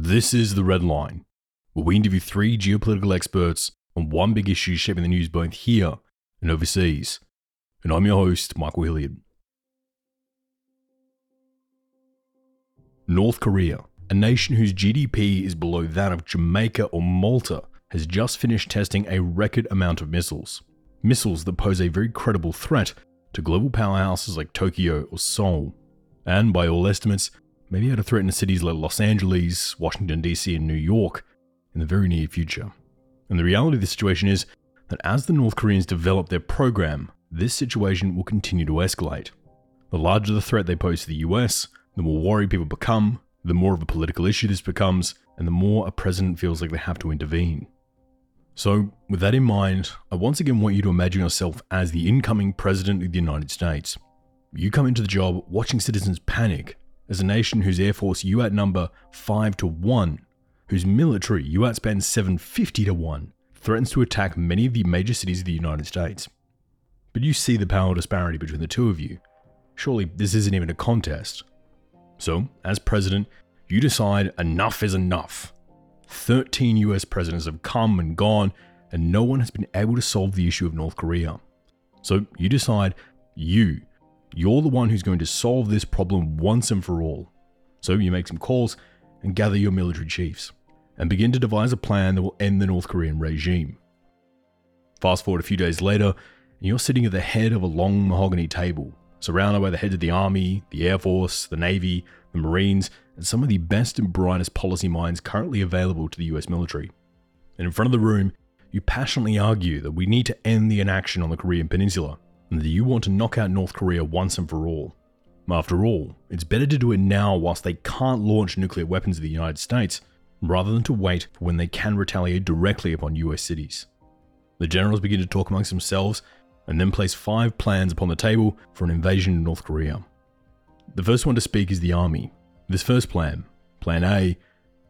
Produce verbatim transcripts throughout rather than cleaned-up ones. This is The Red Line, where we interview three geopolitical experts on one big issue shaping the news both here and overseas. And I'm your host, Michael Hilliard. North Korea, a nation whose G D P is below that of Jamaica or Malta, has just finished testing a record amount of missiles. Missiles that pose a very credible threat to global powerhouses like Tokyo or Seoul, and by all estimates, may be able to threaten cities like Los Angeles, Washington D C and New York in the very near future. And the reality of the situation is that as the North Koreans develop their program, this situation will continue to escalate. The larger the threat they pose to the U S, the more worried people become, the more of a political issue this becomes, and the more a president feels like they have to intervene. So, with that in mind, I once again want you to imagine yourself as the incoming President of the United States. You come into the job watching citizens panic, as a nation whose Air Force you outnumber five to one, whose military you outspan seven hundred fifty to one, threatens to attack many of the major cities of the United States. But you see the power disparity between the two of you. Surely this isn't even a contest. So, as President, you decide enough is enough. thirteen U S presidents have come and gone, and no one has been able to solve the issue of North Korea. So you decide you, you're the one who's going to solve this problem once and for all. So you make some calls and gather your military chiefs, and begin to devise a plan that will end the North Korean regime. Fast forward a few days later, and you're sitting at the head of a long mahogany table, surrounded by the heads of the Army, the Air Force, the Navy, the Marines, and some of the best and brightest policy minds currently available to the U S military. And in front of the room, you passionately argue that we need to end the inaction on the Korean Peninsula, and that you want to knock out North Korea once and for all. After all, it's better to do it now whilst they can't launch nuclear weapons at the United States, rather than to wait for when they can retaliate directly upon U S cities. The generals begin to talk amongst themselves, and then place five plans upon the table for an invasion of North Korea. The first one to speak is the Army. This first plan, Plan A,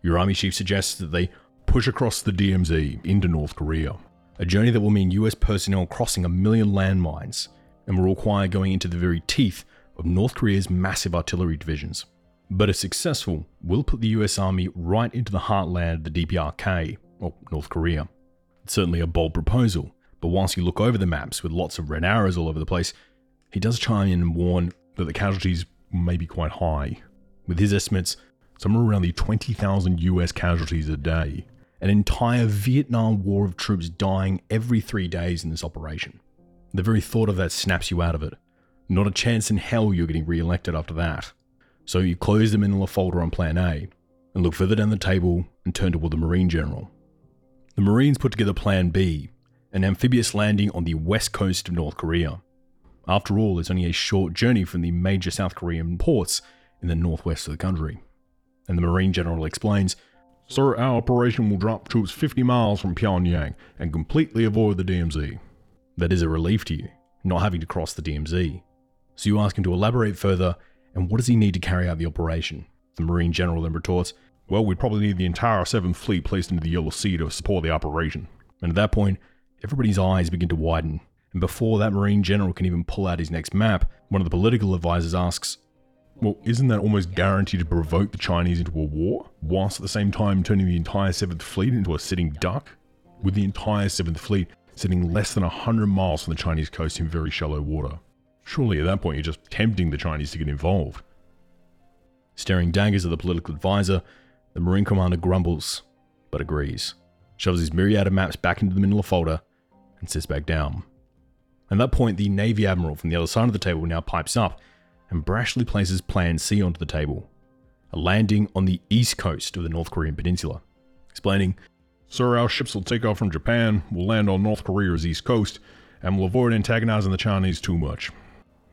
your Army chief suggests that they push across the D M Z into North Korea, a journey that will mean U S personnel crossing a million landmines, and will require going into the very teeth of North Korea's massive artillery divisions. But if successful, will put the U S Army right into the heartland of the D P R K, or North Korea. It's certainly a bold proposal, but whilst you look over the maps with lots of red arrows all over the place, he does chime in and warn that the casualties may be quite high. With his estimates, somewhere around the twenty thousand U S casualties a day, an entire Vietnam War of troops dying every three days in this operation. The very thought of that snaps you out of it. Not a chance in hell you're getting re-elected after that. So you close the manila folder on Plan A, and look further down the table and turn toward the Marine General. The Marines put together Plan B, an amphibious landing on the west coast of North Korea. After all, it's only a short journey from the major South Korean ports in the northwest of the country. And the Marine General explains, "Sir, our operation will drop troops fifty miles from Pyongyang and completely avoid the D M Z. That is a relief to you, not having to cross the D M Z. So you ask him to elaborate further, and what does he need to carry out the operation? The Marine General then retorts, "Well, we probably need the entire seventh Fleet placed into the Yellow Sea to support the operation." And at that point, everybody's eyes begin to widen, and before that Marine General can even pull out his next map, one of the political advisors asks, "Well, isn't that almost guaranteed to provoke the Chinese into a war, whilst at the same time turning the entire seventh Fleet into a sitting duck? With the entire seventh Fleet sitting less than one hundred miles from the Chinese coast in very shallow water. Surely at that point you're just tempting the Chinese to get involved." Staring daggers at the political advisor, the Marine commander grumbles, but agrees, shoves his myriad of maps back into the manila folder, and sits back down. At that point, the Navy Admiral from the other side of the table now pipes up, and brashly places Plan C onto the table, a landing on the east coast of the North Korean peninsula, explaining, "Sir, our ships will take off from Japan, will land on North Korea's east coast, and will avoid antagonizing the Chinese too much.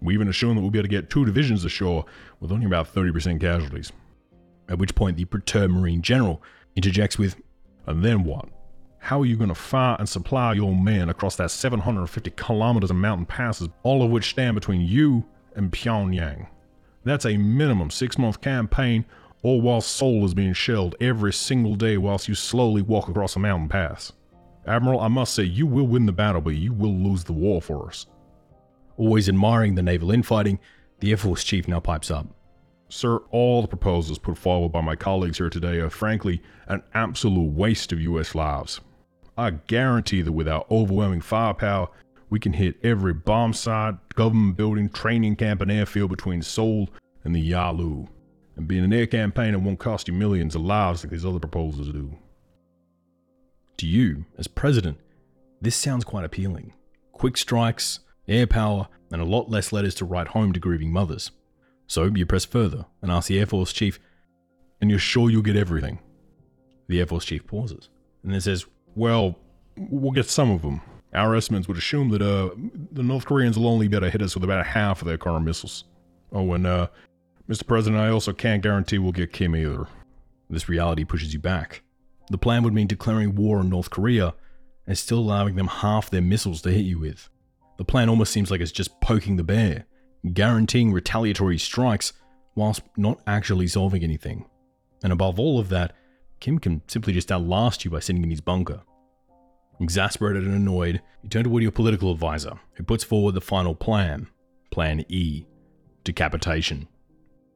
We even assume that we'll be able to get two divisions ashore with only about thirty percent casualties." At which point the perturbed Marine General interjects with, "And then what? How are you going to fire and supply your men across that seven hundred fifty kilometers of mountain passes, all of which stand between you and Pyongyang? That's a minimum six-month campaign, all whilst Seoul is being shelled every single day whilst you slowly walk across a mountain pass. Admiral, I must say you will win the battle, but you will lose the war for us." Always admiring the naval infighting, the Air Force chief now pipes up. Sir, all the proposals put forward by my colleagues here today are frankly an absolute waste of U S lives. I guarantee that with our overwhelming firepower, we can hit every bomb site, government building, training camp, and airfield between Seoul and the Yalu. And being an air campaigner won't cost you millions of lives like these other proposals do. To you, as president, this sounds quite appealing. Quick strikes, air power, and a lot less letters to write home to grieving mothers. So you press further and ask the Air Force Chief, and you're sure you'll get everything? The Air Force Chief pauses and then says, well, we'll get some of them. Our estimates would assume that uh, the North Koreans will only be able to hit us with about half of their current missiles. Oh, and uh, Mister President, I also can't guarantee we'll get Kim either. This reality pushes you back. The plan would mean declaring war on North Korea and still allowing them half their missiles to hit you with. The plan almost seems like it's just poking the bear, guaranteeing retaliatory strikes whilst not actually solving anything. And above all of that, Kim can simply just outlast you by sitting in his bunker. Exasperated and annoyed, you turn toward your political advisor, who puts forward the final plan, Plan E, decapitation.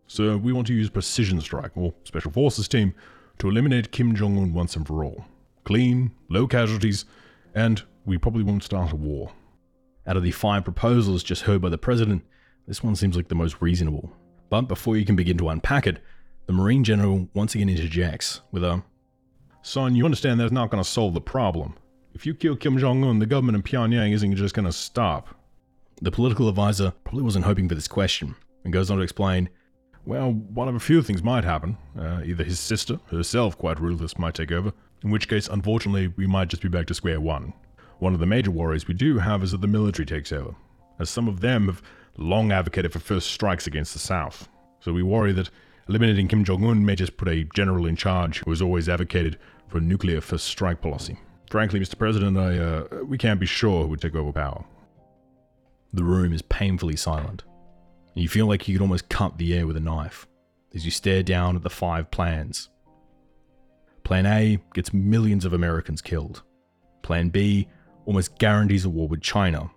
So we want to use precision strike, or special forces team, to eliminate Kim Jong-un once and for all. Clean, low casualties, and we probably won't start a war. Out of the five proposals just heard by the president, this one seems like the most reasonable. But before you can begin to unpack it, the Marine General once again interjects with a, son, you understand that's not going to solve the problem. If you kill Kim Jong-un, the government in Pyongyang isn't just going to stop. The political advisor probably wasn't hoping for this question, and goes on to explain, well, one of a few things might happen. Uh, either his sister, herself quite ruthless, might take over, in which case, unfortunately, we might just be back to square one. One of the major worries we do have is that the military takes over, as some of them have long advocated for first strikes against the South. So we worry that eliminating Kim Jong-un may just put a general in charge who has always advocated for a nuclear first strike policy. Frankly, Mister President, I, uh, we can't be sure who would take over power. The room is painfully silent. You feel like you could almost cut the air with a knife as you stare down at the five plans. Plan A gets millions of Americans killed. Plan B almost guarantees a war with China.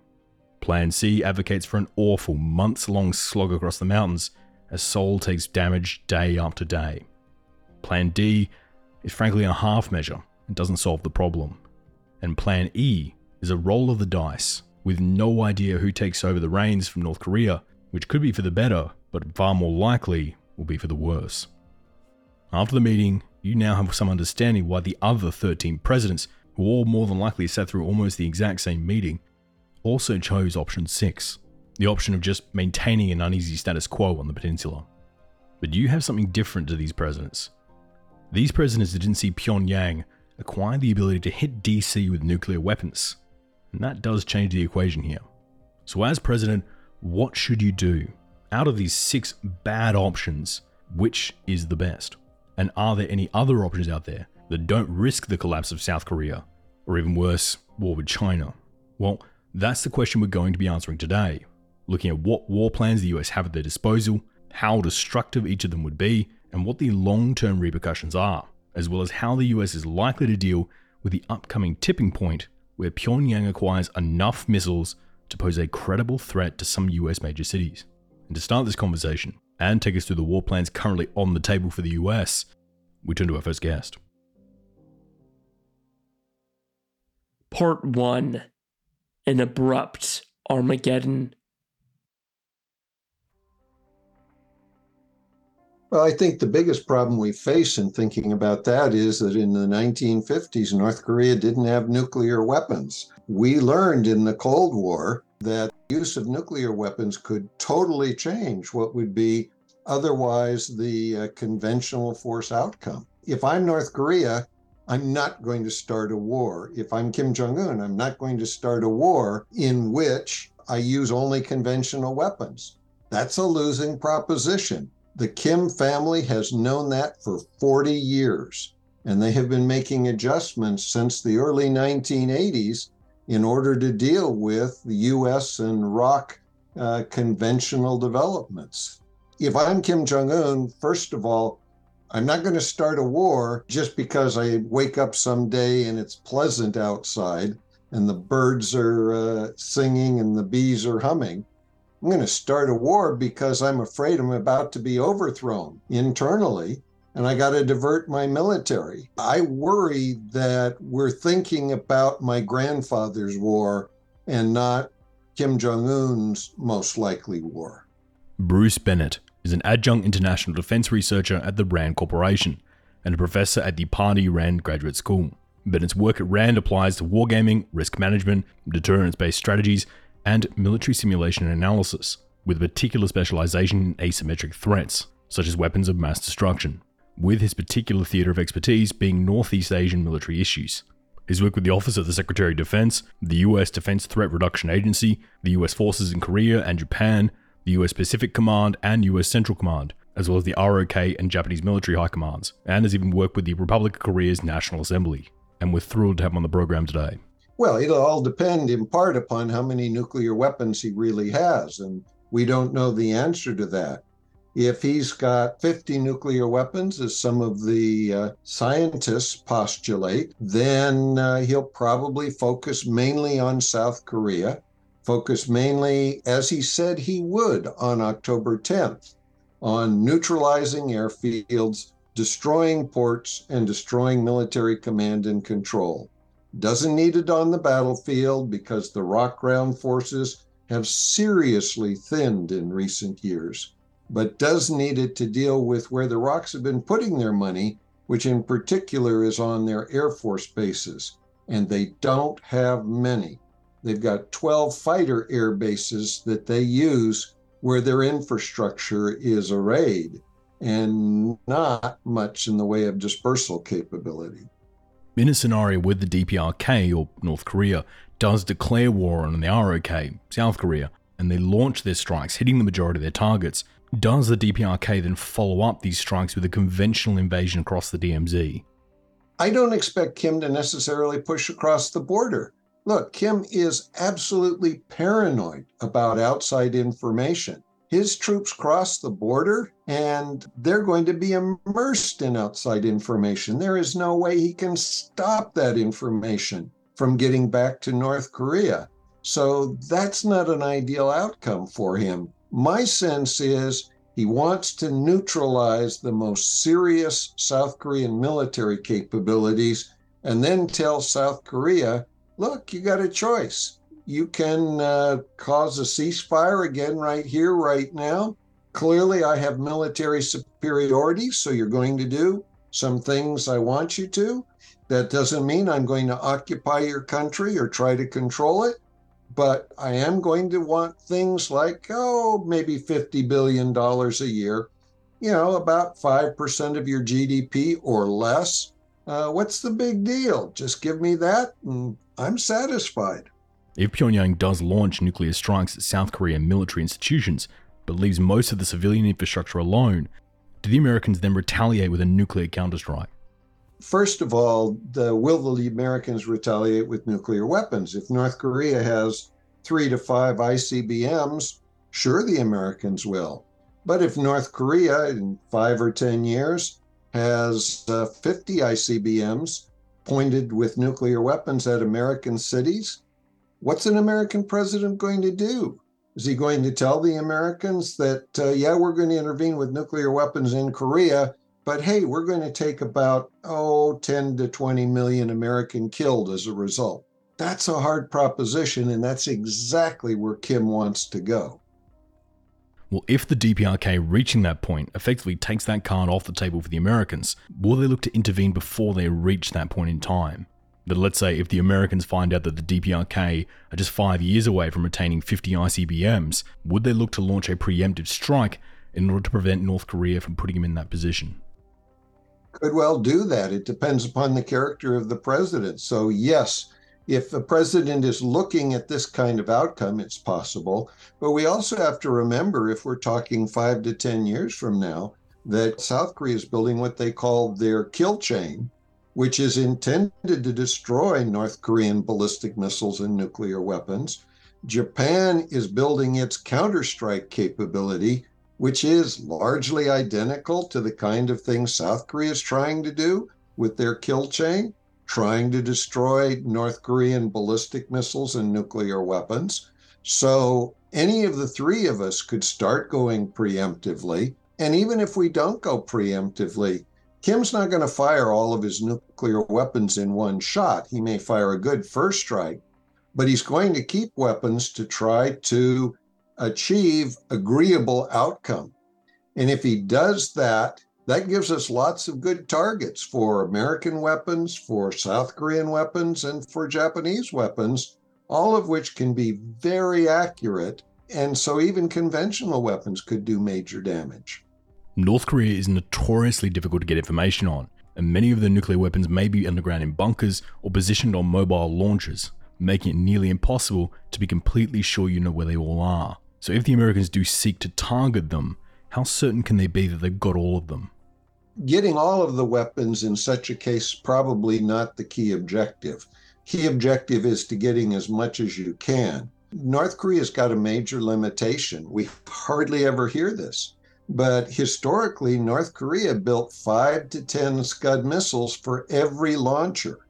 Plan C advocates for an awful months-long slog across the mountains as Seoul takes damage day after day. Plan D is frankly a half measure and doesn't solve the problem. And Plan E is a roll of the dice with no idea who takes over the reins from North Korea, which could be for the better, but far more likely will be for the worse. After the meeting, you now have some understanding why the other thirteen presidents, who all more than likely sat through almost the exact same meeting, also chose option six, the option of just maintaining an uneasy status quo on the peninsula. But you have something different to these presidents. These presidents that didn't see Pyongyang acquired the ability to hit D C with nuclear weapons, and that does change the equation here. So as president, what should you do? Out of these six bad options, which is the best? And are there any other options out there that don't risk the collapse of South Korea, or even worse, war with China? Well, that's the question we're going to be answering today, looking at what war plans the U S have at their disposal, how destructive each of them would be, and what the long-term repercussions are, as well as how the U S is likely to deal with the upcoming tipping point where Pyongyang acquires enough missiles to pose a credible threat to some U S major cities. And to start this conversation, and take us through the war plans currently on the table for the U S, we turn to our first guest. Part one. An abrupt Armageddon. Well, I think the biggest problem we face in thinking about that is that in the nineteen fifties, North Korea didn't have nuclear weapons. We learned in the Cold War that use of nuclear weapons could totally change what would be otherwise the uh, conventional force outcome. If I'm North Korea, I'm not going to start a war. If I'm Kim Jong-un, I'm not going to start a war in which I use only conventional weapons. That's a losing proposition. The Kim family has known that for forty years, and they have been making adjustments since the early nineteen eighties in order to deal with the U S and R O C uh, conventional developments. If I'm Kim Jong-un, first of all, I'm not going to start a war just because I wake up someday and it's pleasant outside and the birds are uh, singing and the bees are humming. I'm going to start a war because I'm afraid I'm about to be overthrown internally, and I got to divert my military. I worry that we're thinking about my grandfather's war and not Kim Jong-un's most likely war. Bruce Bennett is an adjunct international defense researcher at the RAND Corporation and a professor at the Pardee RAND Graduate School. Bennett's work at RAND applies to wargaming, risk management, deterrence-based strategies, and military simulation and analysis, with a particular specialization in asymmetric threats, such as weapons of mass destruction, with his particular theatre of expertise being Northeast Asian military issues. His work with the Office of the Secretary of Defense, the U S Defense Threat Reduction Agency, the U S forces in Korea and Japan, the U S Pacific Command and U S Central Command, as well as the R O K and Japanese military high commands, and has even worked with the Republic of Korea's National Assembly. And we're thrilled to have him on the program today. Well, it'll all depend in part upon how many nuclear weapons he really has, and we don't know the answer to that. If he's got fifty nuclear weapons, as some of the uh, scientists postulate, then uh, he'll probably focus mainly on South Korea, focus mainly, as he said he would on October tenth, on neutralizing airfields, destroying ports, and destroying military command and control. Doesn't need it on the battlefield because the rock ground forces have seriously thinned in recent years, but does need it to deal with where the rocks have been putting their money, which in particular is on their Air Force bases, and they don't have many. They've got twelve fighter air bases that they use where their infrastructure is arrayed and not much in the way of dispersal capability. In a scenario where the D P R K, or North Korea, does declare war on the R O K, South Korea, and they launch their strikes, hitting the majority of their targets, does the D P R K then follow up these strikes with a conventional invasion across the D M Z? I don't expect Kim to necessarily push across the border. Look, Kim is absolutely paranoid about outside information. His troops cross the border and they're going to be immersed in outside information. There is no way he can stop that information from getting back to North Korea. So that's not an ideal outcome for him. My sense is he wants to neutralize the most serious South Korean military capabilities and then tell South Korea, look, you got a choice. You can uh, cause a ceasefire again right here, right now. Clearly, I have military superiority, so you're going to do some things I want you to. That doesn't mean I'm going to occupy your country or try to control it, but I am going to want things like, oh, maybe fifty billion dollars a year, you know, about five percent of your G D P or less. Uh, what's the big deal? Just give me that and I'm satisfied. If Pyongyang does launch nuclear strikes at South Korean military institutions, but leaves most of the civilian infrastructure alone, do the Americans then retaliate with a nuclear counterstrike? First of all, the, will the Americans retaliate with nuclear weapons? If North Korea has three to five I C B Ms, sure, the Americans will. But if North Korea in five or ten years has uh, fifty I C B Ms pointed with nuclear weapons at American cities, what's an American president going to do? Is he going to tell the Americans that, uh, yeah, we're going to intervene with nuclear weapons in Korea, but hey, we're going to take about, oh, ten to twenty million American killed as a result? That's a hard proposition, and that's exactly where Kim wants to go. Well, if the D P R K reaching that point effectively takes that card off the table for the Americans, will they look to intervene before they reach that point in time? That let's say if the Americans find out that the D P R K are just five years away from attaining fifty I C B Ms, would they look to launch a preemptive strike in order to prevent North Korea from putting them in that position? Could well do that. It depends upon the character of the president. So yes, if the president is looking at this kind of outcome, it's possible. But we also have to remember, if we're talking five to ten years from now, that South Korea is building what they call their kill chain, which is intended to destroy North Korean ballistic missiles and nuclear weapons. Japan is building its counterstrike capability, which is largely identical to the kind of thing South Korea is trying to do with their kill chain, trying to destroy North Korean ballistic missiles and nuclear weapons. So any of the three of us could start going preemptively. And even if we don't go preemptively, Kim's not going to fire all of his nuclear weapons in one shot. He may fire a good first strike, but he's going to keep weapons to try to achieve agreeable outcome. And if he does that, that gives us lots of good targets for American weapons, for South Korean weapons, and for Japanese weapons, all of which can be very accurate. And so even conventional weapons could do major damage. North Korea is notoriously difficult to get information on, and many of the nuclear weapons may be underground in bunkers or positioned on mobile launchers, making it nearly impossible to be completely sure you know where they all are. So if the Americans do seek to target them, how certain can they be that they've got all of them? Getting all of the weapons in such a case is probably not the key objective. Key objective is to getting as much as you can. North Korea's got a major limitation. We hardly ever hear this. But historically, North Korea built five to ten Scud missiles for every launcher.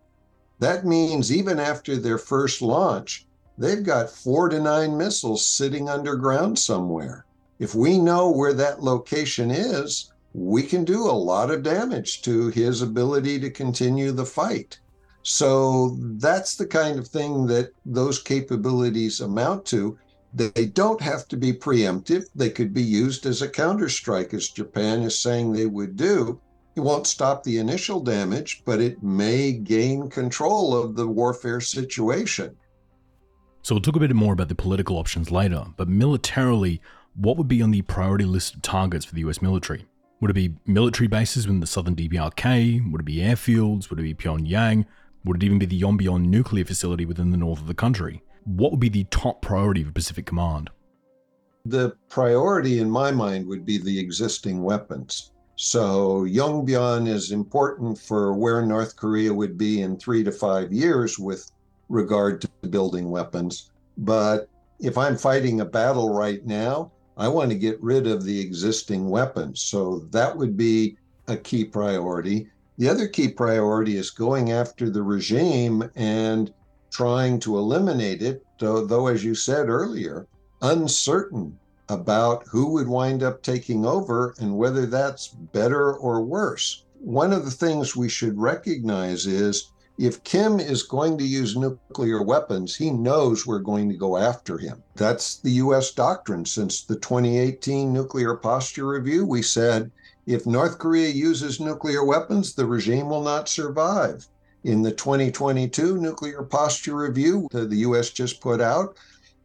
That means even after their first launch, they've got four to nine missiles sitting underground somewhere. If we know where that location is, we can do a lot of damage to his ability to continue the fight. So that's the kind of thing that those capabilities amount to. They don't have to be preemptive. They could be used as a counterstrike, as Japan is saying they would do. It won't stop the initial damage, but it may gain control of the warfare situation. So we'll talk a bit more about the political options later, but militarily, what would be on the priority list of targets for the U S military? Would it be military bases within the southern D P R K? Would it be airfields? Would it be Pyongyang? Would it even be the Yongbyon nuclear facility within the north of the country? What would be the top priority for Pacific Command? The priority in my mind would be the existing weapons. So Yongbyon is important for where North Korea would be in three to five years with regard to building weapons. But if I'm fighting a battle right now, I want to get rid of the existing weapons. So that would be a key priority. The other key priority is going after the regime and trying to eliminate it, though, though, as you said earlier, uncertain about who would wind up taking over and whether that's better or worse. One of the things we should recognize is if Kim is going to use nuclear weapons, he knows we're going to go after him. That's the U S doctrine. Since the twenty eighteen Nuclear Posture Review, we said, if North Korea uses nuclear weapons, the regime will not survive. In the twenty twenty-two Nuclear Posture Review that the U S just put out,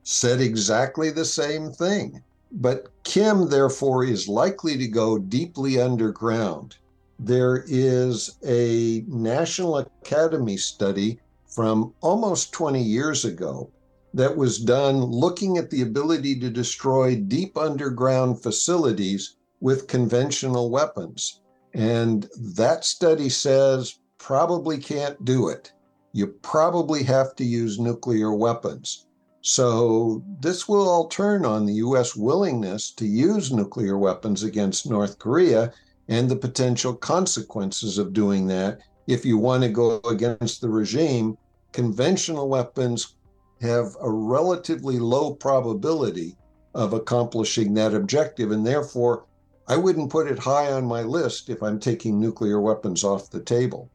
said exactly the same thing. But Kim, therefore, is likely to go deeply underground. There is a National Academy study from almost twenty years ago that was done looking at the ability to destroy deep underground facilities with conventional weapons. And that study says, probably can't do it. You probably have to use nuclear weapons. So this will all turn on the U S willingness to use nuclear weapons against North Korea and the potential consequences of doing that. If you want to go against the regime, conventional weapons have a relatively low probability of accomplishing that objective, and therefore I wouldn't put it high on my list if I'm taking nuclear weapons off the table.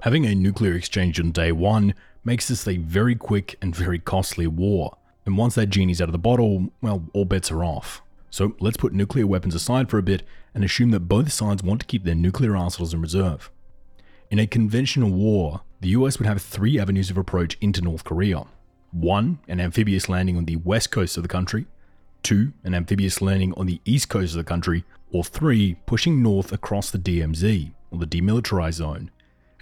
Having a nuclear exchange on day one makes this a very quick and very costly war, and once that genie's out of the bottle, well, all bets are off. So let's put nuclear weapons aside for a bit and assume that both sides want to keep their nuclear arsenals in reserve. In a conventional war, the U S would have three avenues of approach into North Korea. One, an amphibious landing on the west coast of the country. Two, an amphibious landing on the east coast of the country. Or three, pushing north across the D M Z, or the demilitarized zone,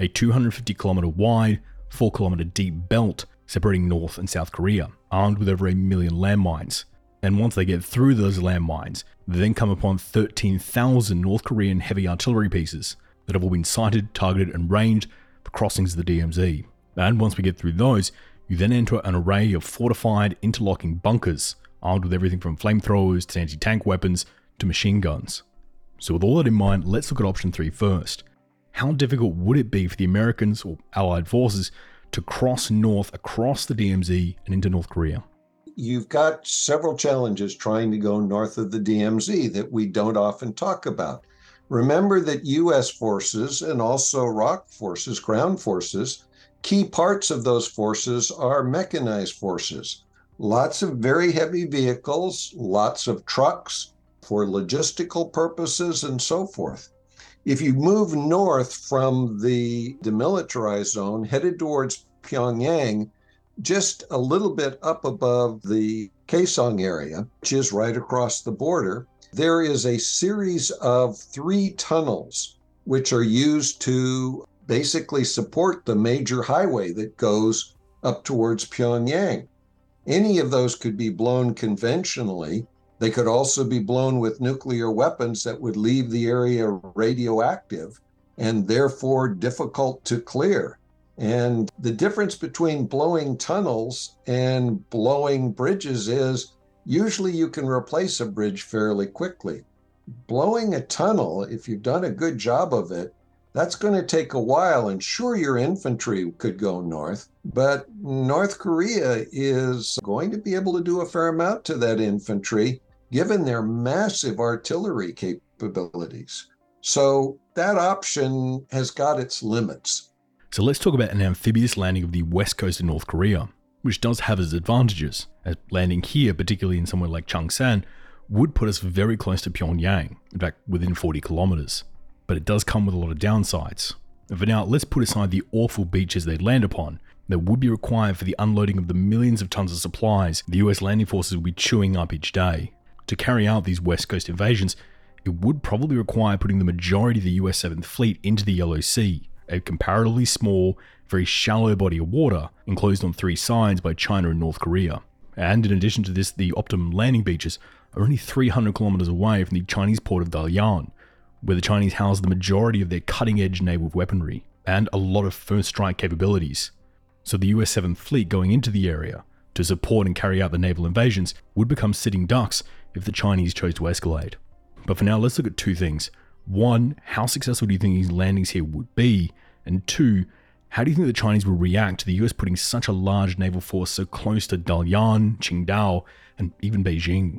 a two hundred fifty kilometer wide, four kilometer deep belt separating North and South Korea, armed with over a million landmines. And once they get through those landmines, they then come upon thirteen thousand North Korean heavy artillery pieces that have all been sighted, targeted, and ranged for crossings of the D M Z. And once we get through those, you then enter an array of fortified, interlocking bunkers, armed with everything from flamethrowers to anti-tank weapons to machine guns. So with all that in mind, let's look at option three first. How difficult would it be for the Americans or Allied forces to cross north across the D M Z and into North Korea? you've got several challenges trying to go north of the D M Z that we don't often talk about. Remember that U S forces and also R O C forces, ground forces, key parts of those forces are mechanized forces. Lots of very heavy vehicles, lots of trucks for logistical purposes and so forth. If you move north from the demilitarized zone, headed towards Pyongyang, just a little bit up above the Kaesong area, which is right across the border, there is a series of three tunnels which are used to basically support the major highway that goes up towards Pyongyang. Any of those could be blown conventionally. They could also be blown with nuclear weapons that would leave the area radioactive and therefore difficult to clear. And the difference between blowing tunnels and blowing bridges is usually you can replace a bridge fairly quickly. Blowing a tunnel, if you've done a good job of it, that's going to take a while, and sure, your infantry could go north, but North Korea is going to be able to do a fair amount to that infantry, given their massive artillery capabilities. So that option has got its limits. So let's talk about an amphibious landing of the west coast of North Korea, which does have its advantages, as landing here, particularly in somewhere like Changsan, would put us very close to Pyongyang, in fact, within forty kilometers. But it does come with a lot of downsides. And for now, let's put aside the awful beaches they'd land upon that would be required for the unloading of the millions of tons of supplies the U S landing forces would be chewing up each day. To carry out these West Coast invasions, it would probably require putting the majority of the U S seventh Fleet into the Yellow Sea, a comparatively small, very shallow body of water enclosed on three sides by China and North Korea. And in addition to this, the optimum landing beaches are only three hundred kilometers away from the Chinese port of Dalian, where the Chinese house the majority of their cutting-edge naval weaponry and a lot of first-strike capabilities. So the U S seventh Fleet going into the area to support and carry out the naval invasions would become sitting ducks if the Chinese chose to escalate. But for now, let's look at two things. One, how successful do you think these landings here would be? And two, how do you think the Chinese will react to the U S putting such a large naval force so close to Dalian, Qingdao, and even Beijing?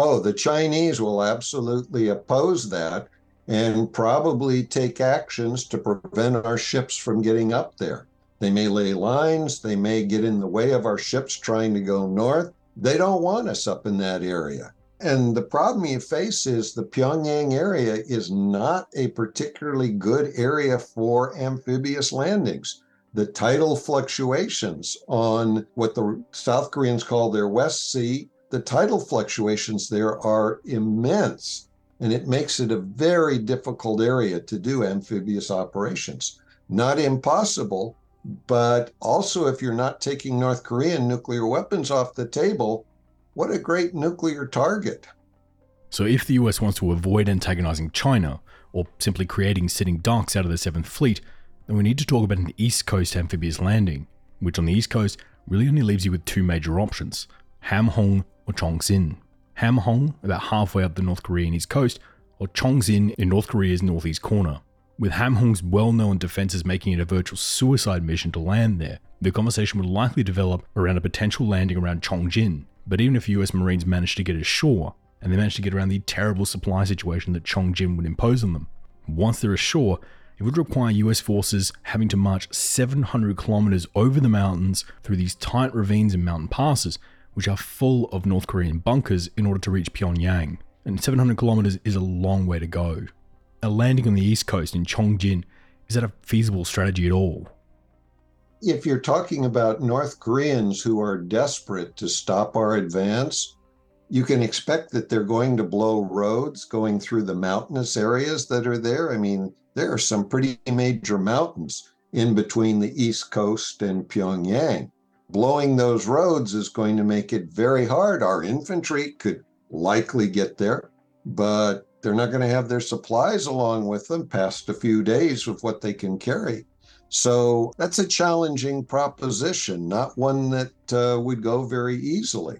Oh, the Chinese will absolutely oppose that and probably take actions to prevent our ships from getting up there. They may lay lines, they may get in the way of our ships trying to go north. They don't want us up in that area. And the problem you face is the Pyongyang area is not a particularly good area for amphibious landings. The tidal fluctuations on what the South Koreans call their West Sea, the tidal fluctuations there are immense, and it makes it a very difficult area to do amphibious operations. Not impossible, but also if you're not taking North Korean nuclear weapons off the table, what a great nuclear target. So if the U S wants to avoid antagonizing China, or simply creating sitting ducks out of the seventh Fleet, then we need to talk about an East Coast amphibious landing, which on the East Coast really only leaves you with two major options, Hamhung or Chongjin. Hamhung, about halfway up the North Korean east coast, or Chongjin in North Korea's northeast corner. With Hamhung's well-known defenses making it a virtual suicide mission to land there, the conversation would likely develop around a potential landing around Chongjin. But even if U S Marines managed to get ashore, and they managed to get around the terrible supply situation that Chongjin would impose on them, once they're ashore, it would require U S forces having to march seven hundred kilometers over the mountains through these tight ravines and mountain passes, which are full of North Korean bunkers in order to reach Pyongyang, and seven hundred kilometers is a long way to go. A landing on the east coast in Chongjin, is that a feasible strategy at all? If you're talking about North Koreans who are desperate to stop our advance, you can expect that they're going to blow roads going through the mountainous areas that are there. I mean, there are some pretty major mountains in between the east coast and Pyongyang. Blowing those roads is going to make it very hard. Our infantry could likely get there, but they're not going to have their supplies along with them past a few days with what they can carry. So that's a challenging proposition, not one that uh, would go very easily.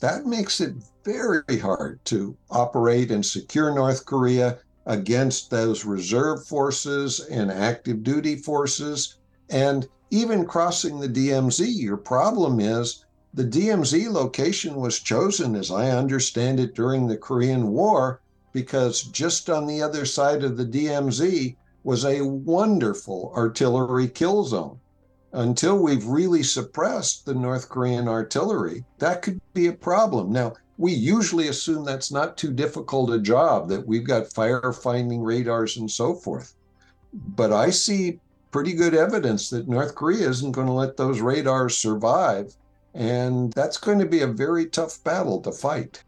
That makes it very hard to operate and secure North Korea against those reserve forces and active duty forces. And even crossing the D M Z, your problem is The D M Z location was chosen, as I understand it, during the Korean War, because just on the other side of the D M Z was a wonderful artillery kill zone. Until we've really suppressed the North Korean artillery, that could be a problem. Now, we usually assume that's not too difficult a job, that we've got fire-finding radars and so forth. But I see pretty good evidence that North Korea isn't going to let those radars survive, and that's going to be a very tough battle to fight.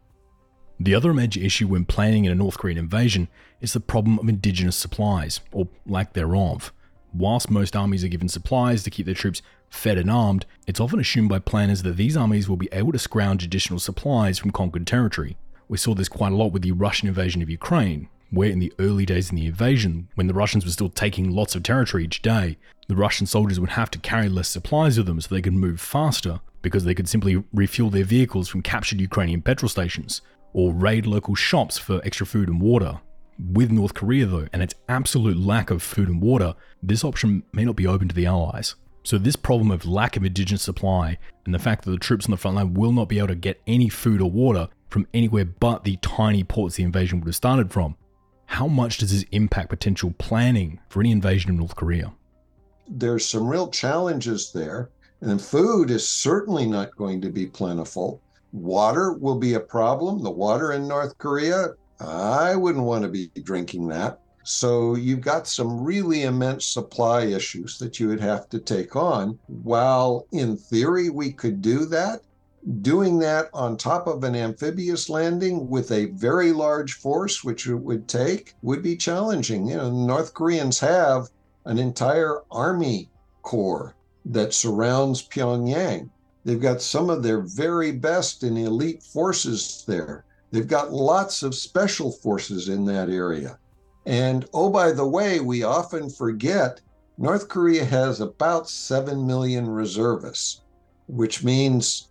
The other major issue when planning in a North Korean invasion is the problem of indigenous supplies, or lack thereof. Whilst most armies are given supplies to keep their troops fed and armed, it's often assumed by planners that these armies will be able to scrounge additional supplies from conquered territory. We saw this quite a lot with the Russian invasion of Ukraine, where in the early days in the invasion, when the Russians were still taking lots of territory each day, the Russian soldiers would have to carry less supplies with them so they could move faster, because they could simply refuel their vehicles from captured Ukrainian petrol stations, or raid local shops for extra food and water. With North Korea though, and its absolute lack of food and water, this option may not be open to the Allies. So this problem of lack of indigenous supply, and the fact that the troops on the front line will not be able to get any food or water from anywhere but the tiny ports the invasion would have started from, how much does this impact potential planning for any invasion of North Korea? There's some real challenges there, and food is certainly not going to be plentiful. Water will be a problem. The water in North Korea, I wouldn't want to be drinking that. So you've got some really immense supply issues that you would have to take on. While in theory we could do that, doing that on top of an amphibious landing with a very large force, which it would take, would be challenging. You know, North Koreans have an entire army corps that surrounds Pyongyang. They've got some of their very best and elite forces there. They've got lots of special forces in that area. And oh, by the way, we often forget North Korea has about seven million reservists, which means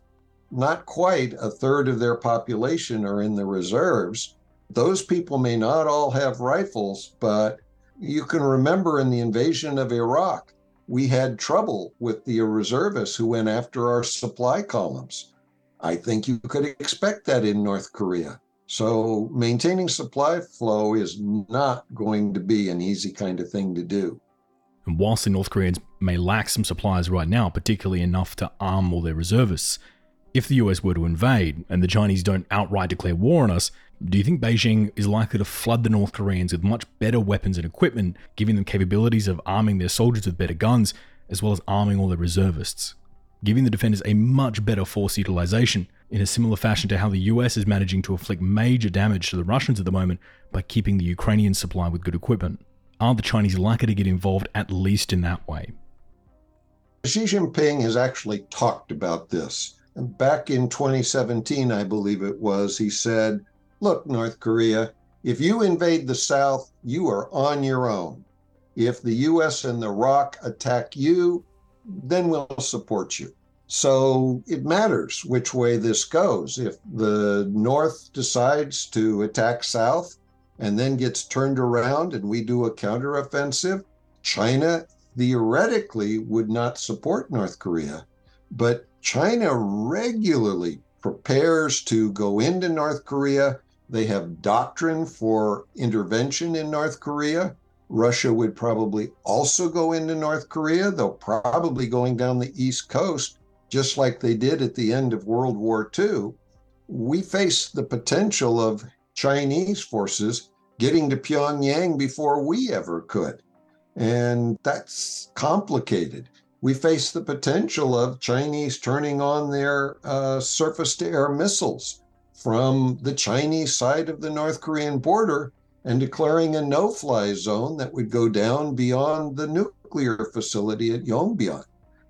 not quite a third of their population are in the reserves. Those people may not all have rifles, but you can remember in the invasion of Iraq, we had trouble with the reservists who went after our supply columns. I think you could expect that in North Korea. So maintaining supply flow is not going to be an easy kind of thing to do. And whilst the North Koreans may lack some supplies right now, particularly enough to arm all their reservists, if the U S were to invade and the Chinese don't outright declare war on us, do you think Beijing is likely to flood the North Koreans with much better weapons and equipment, giving them capabilities of arming their soldiers with better guns, as well as arming all their reservists? Giving the defenders a much better force utilization in a similar fashion to how the U S is managing to inflict major damage to the Russians at the moment by keeping the Ukrainians supplied with good equipment. Are the Chinese likely to get involved at least in that way? Xi Jinping has actually talked about this. Back in twenty seventeen, I believe it was, he said, look, North Korea, if you invade the South, you are on your own. If the U S and the R O C attack you, then we'll support you. So it matters which way this goes. If the North decides to attack South and then gets turned around and we do a counteroffensive, China theoretically would not support North Korea. But China regularly prepares to go into North Korea. They have doctrine for intervention in North Korea. Russia would probably also go into North Korea, though probably going down the East Coast, just like they did at the end of World War Two. We face the potential of Chinese forces getting to Pyongyang before we ever could. And that's complicated. We face the potential of Chinese turning on their uh, surface-to-air missiles from the Chinese side of the North Korean border and declaring a no-fly zone that would go down beyond the nuclear facility at Yongbyon.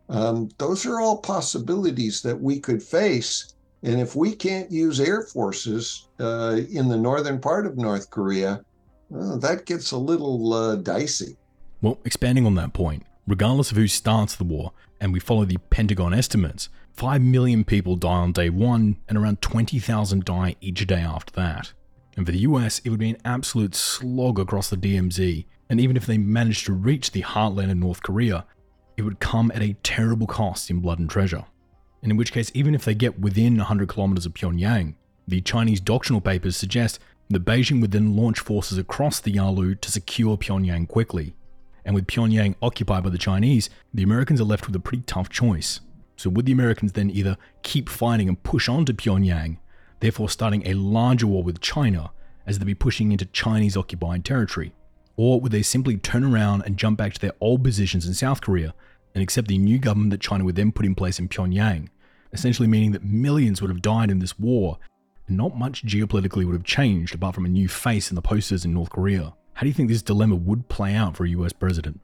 Um, those are all possibilities that we could face. And if we can't use air forces uh, in the northern part of North Korea, uh, that gets a little uh, dicey. Well, expanding on that point, regardless of who starts the war, and we follow the Pentagon estimates, five million people die on day one and around twenty thousand die each day after that. And for the U S, it would be an absolute slog across the D M Z, and even if they managed to reach the heartland of North Korea, it would come at a terrible cost in blood and treasure. and in which case even if they get within one hundred kilometers of Pyongyang, the Chinese doctrinal papers suggest that Beijing would then launch forces across the Yalu to secure Pyongyang quickly. And with Pyongyang occupied by the Chinese, the Americans are left with a pretty tough choice. So would the Americans then either keep fighting and push on to Pyongyang, therefore starting a larger war with China as they'd be pushing into Chinese occupied territory? Or would they simply turn around and jump back to their old positions in South Korea and accept the new government that China would then put in place in Pyongyang, essentially meaning that millions would have died in this war and not much geopolitically would have changed apart from a new face in the posters in North Korea? How do you think this dilemma would play out for a U S president?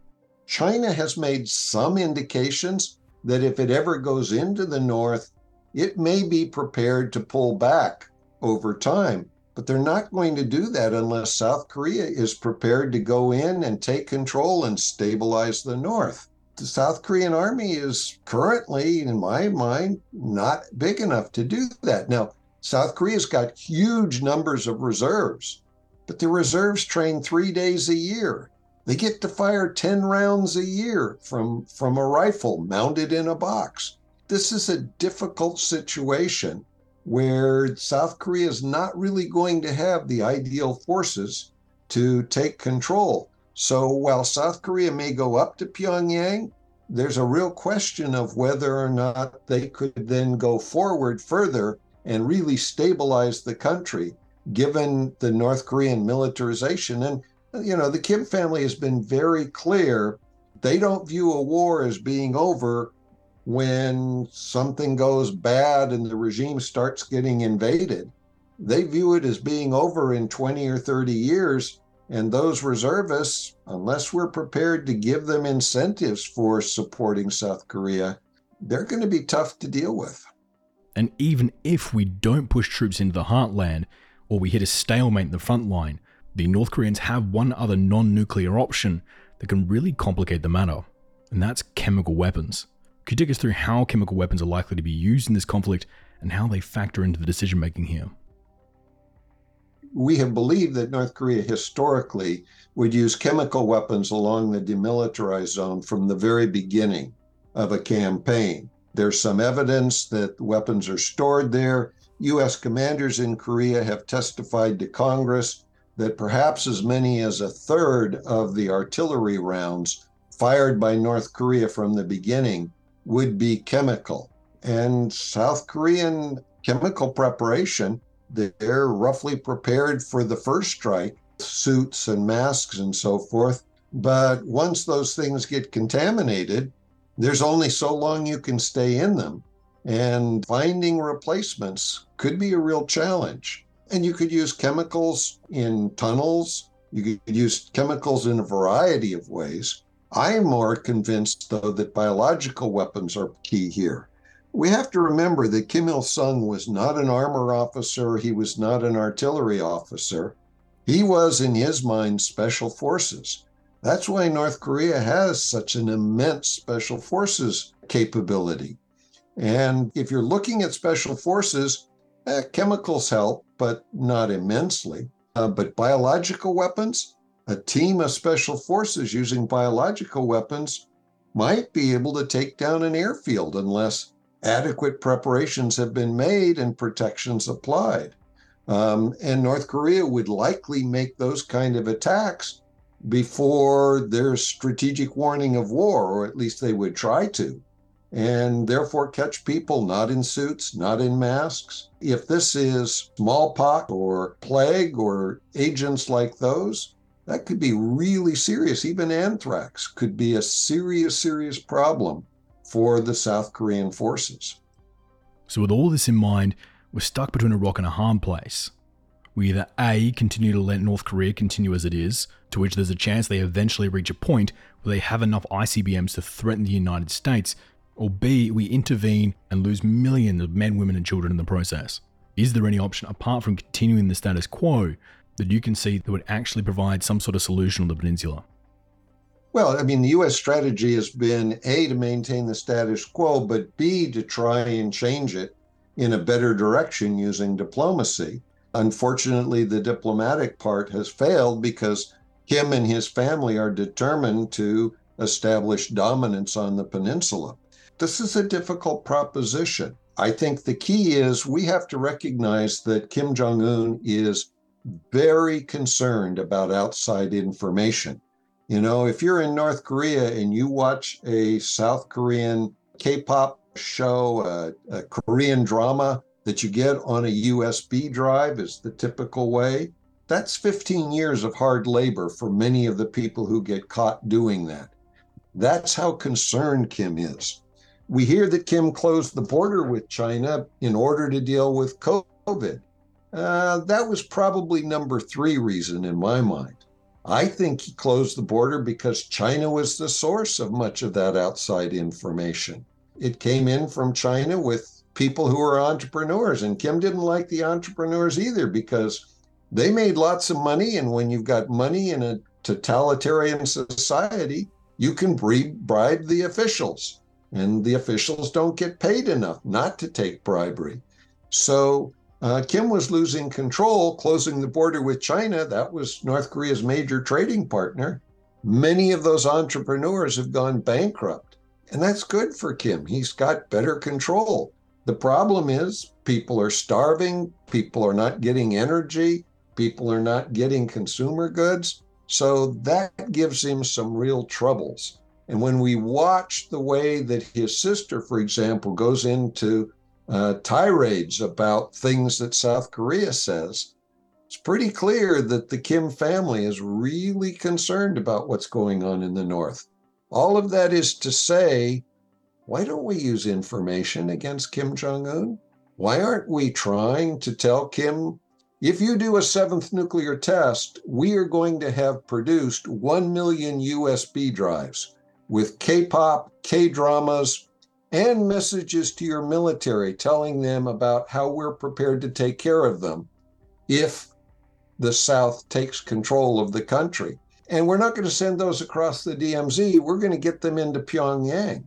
China has made some indications that if it ever goes into the North, it may be prepared to pull back over time. But they're not going to do that unless South Korea is prepared to go in and take control and stabilize the North. The South Korean army is currently, in my mind, not big enough to do that. Now, South Korea's got huge numbers of reserves, but the reserves train three days a year. They get to fire ten rounds a year from, from a rifle mounted in a box. This is a difficult situation where South Korea is not really going to have the ideal forces to take control. So while South Korea may go up to Pyongyang, there's a real question of whether or not they could then go forward further and really stabilize the country, given the North Korean militarization. And, you know, the Kim family has been very clear. They don't view a war as being over when something goes bad and the regime starts getting invaded. They view it as being over in twenty or thirty years. And those reservists, unless we're prepared to give them incentives for supporting South Korea, they're going to be tough to deal with. And even if we don't push troops into the heartland, or we hit a stalemate in the front line, the North Koreans have one other non-nuclear option that can really complicate the matter, and that's chemical weapons. Could you take us through how chemical weapons are likely to be used in this conflict and how they factor into the decision-making here? We have believed that North Korea historically would use chemical weapons along the demilitarized zone from the very beginning of a campaign. There's some evidence that weapons are stored there. U S commanders in Korea have testified to Congress that perhaps as many as a third of the artillery rounds fired by North Korea from the beginning would be chemical. And South Korean chemical preparation, they're roughly prepared for the first strike, suits and masks and so forth. But once those things get contaminated, there's only so long you can stay in them. And finding replacements could be a real challenge. And you could use chemicals in tunnels. You could use chemicals in a variety of ways. I am more convinced, though, that biological weapons are key here. We have to remember that Kim Il-sung was not an armor officer. He was not an artillery officer. He was, in his mind, special forces. That's why North Korea has such an immense special forces capability. And if you're looking at special forces, eh, chemicals help, but not immensely. Uh, but biological weapons, a team of special forces using biological weapons might be able to take down an airfield unless adequate preparations have been made and protections applied. Um, and North Korea would likely make those kind of attacks before there's strategic warning of war, or at least they would try to, and therefore catch people not in suits, not in masks. If this is smallpox or plague or agents like those, that could be really serious. Even anthrax could be a serious, serious problem for the South Korean forces. So with all this in mind, we're stuck between a rock and a hard place. We either A, continue to let North Korea continue as it is, to which there's a chance they eventually reach a point where they have enough I C B Ms to threaten the United States, or B, we intervene and lose millions of men, women, and children in the process. Is there any option, apart from continuing the status quo, that you can see that would actually provide some sort of solution on the peninsula? Well, I mean, the U S strategy has been A, to maintain the status quo, but B, to try and change it in a better direction using diplomacy. Unfortunately, the diplomatic part has failed because Kim and his family are determined to establish dominance on the peninsula. This is a difficult proposition. I think the key is we have to recognize that Kim Jong-un is very concerned about outside information. You know, if you're in North Korea and you watch a South Korean K-pop show, a, a Korean drama that you get on a U S B drive is the typical way. That's fifteen years of hard labor for many of the people who get caught doing that. That's how concerned Kim is. We hear that Kim closed the border with China in order to deal with COVID. Uh, that was probably number three reason in my mind. I think he closed the border because China was the source of much of that outside information. It came in from China with people who are entrepreneurs, and Kim didn't like the entrepreneurs either because they made lots of money, and when you've got money in a totalitarian society, you can bribe the officials, and the officials don't get paid enough not to take bribery. So uh, Kim was losing control, closing the border with China. That was North Korea's major trading partner. Many of those entrepreneurs have gone bankrupt. And that's good for Kim. He's got better control. The problem is people are starving, people are not getting energy, people are not getting consumer goods. So that gives him some real troubles. And when we watch the way that his sister, for example, goes into uh, tirades about things that South Korea says, it's pretty clear that the Kim family is really concerned about what's going on in the North. All of that is to say, why don't we use information against Kim Jong-un? Why aren't we trying to tell Kim, if you do a seventh nuclear test, we are going to have produced one million U S B drives with K-pop, K-dramas, and messages to your military telling them about how we're prepared to take care of them if the South takes control of the country. And we're not going to send those across the D M Z. We're going to get them into Pyongyang.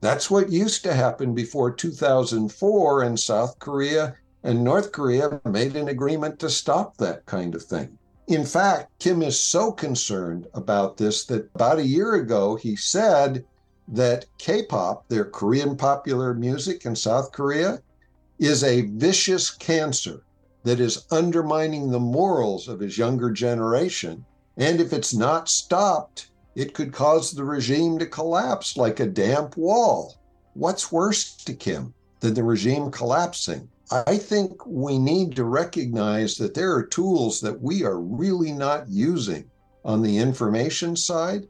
That's what used to happen before two thousand four, and South Korea and North Korea made an agreement to stop that kind of thing. In fact, Kim is so concerned about this that about a year ago, he said that K-pop, their Korean popular music in South Korea, is a vicious cancer that is undermining the morals of his younger generation. And if it's not stopped, it could cause the regime to collapse like a damp wall. What's worse to Kim than the regime collapsing? I think we need to recognize that there are tools that we are really not using on the information side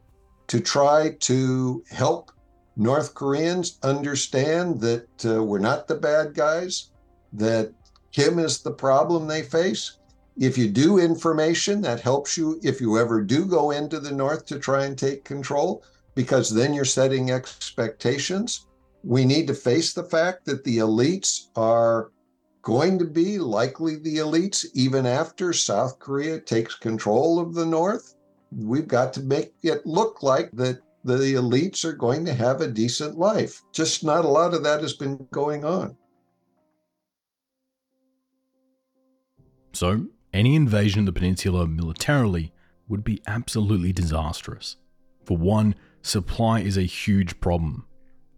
to try to help North Koreans understand that uh, we're not the bad guys, that Kim is the problem they face. If you do information, that helps you if you ever do go into the North to try and take control, because then you're setting expectations. We need to face the fact that the elites are going to be likely the elites even after South Korea takes control of the North. We've got to make it look like that the elites are going to have a decent life. Just not a lot of that has been going on. So, any invasion of the peninsula militarily would be absolutely disastrous. For one, supply is a huge problem.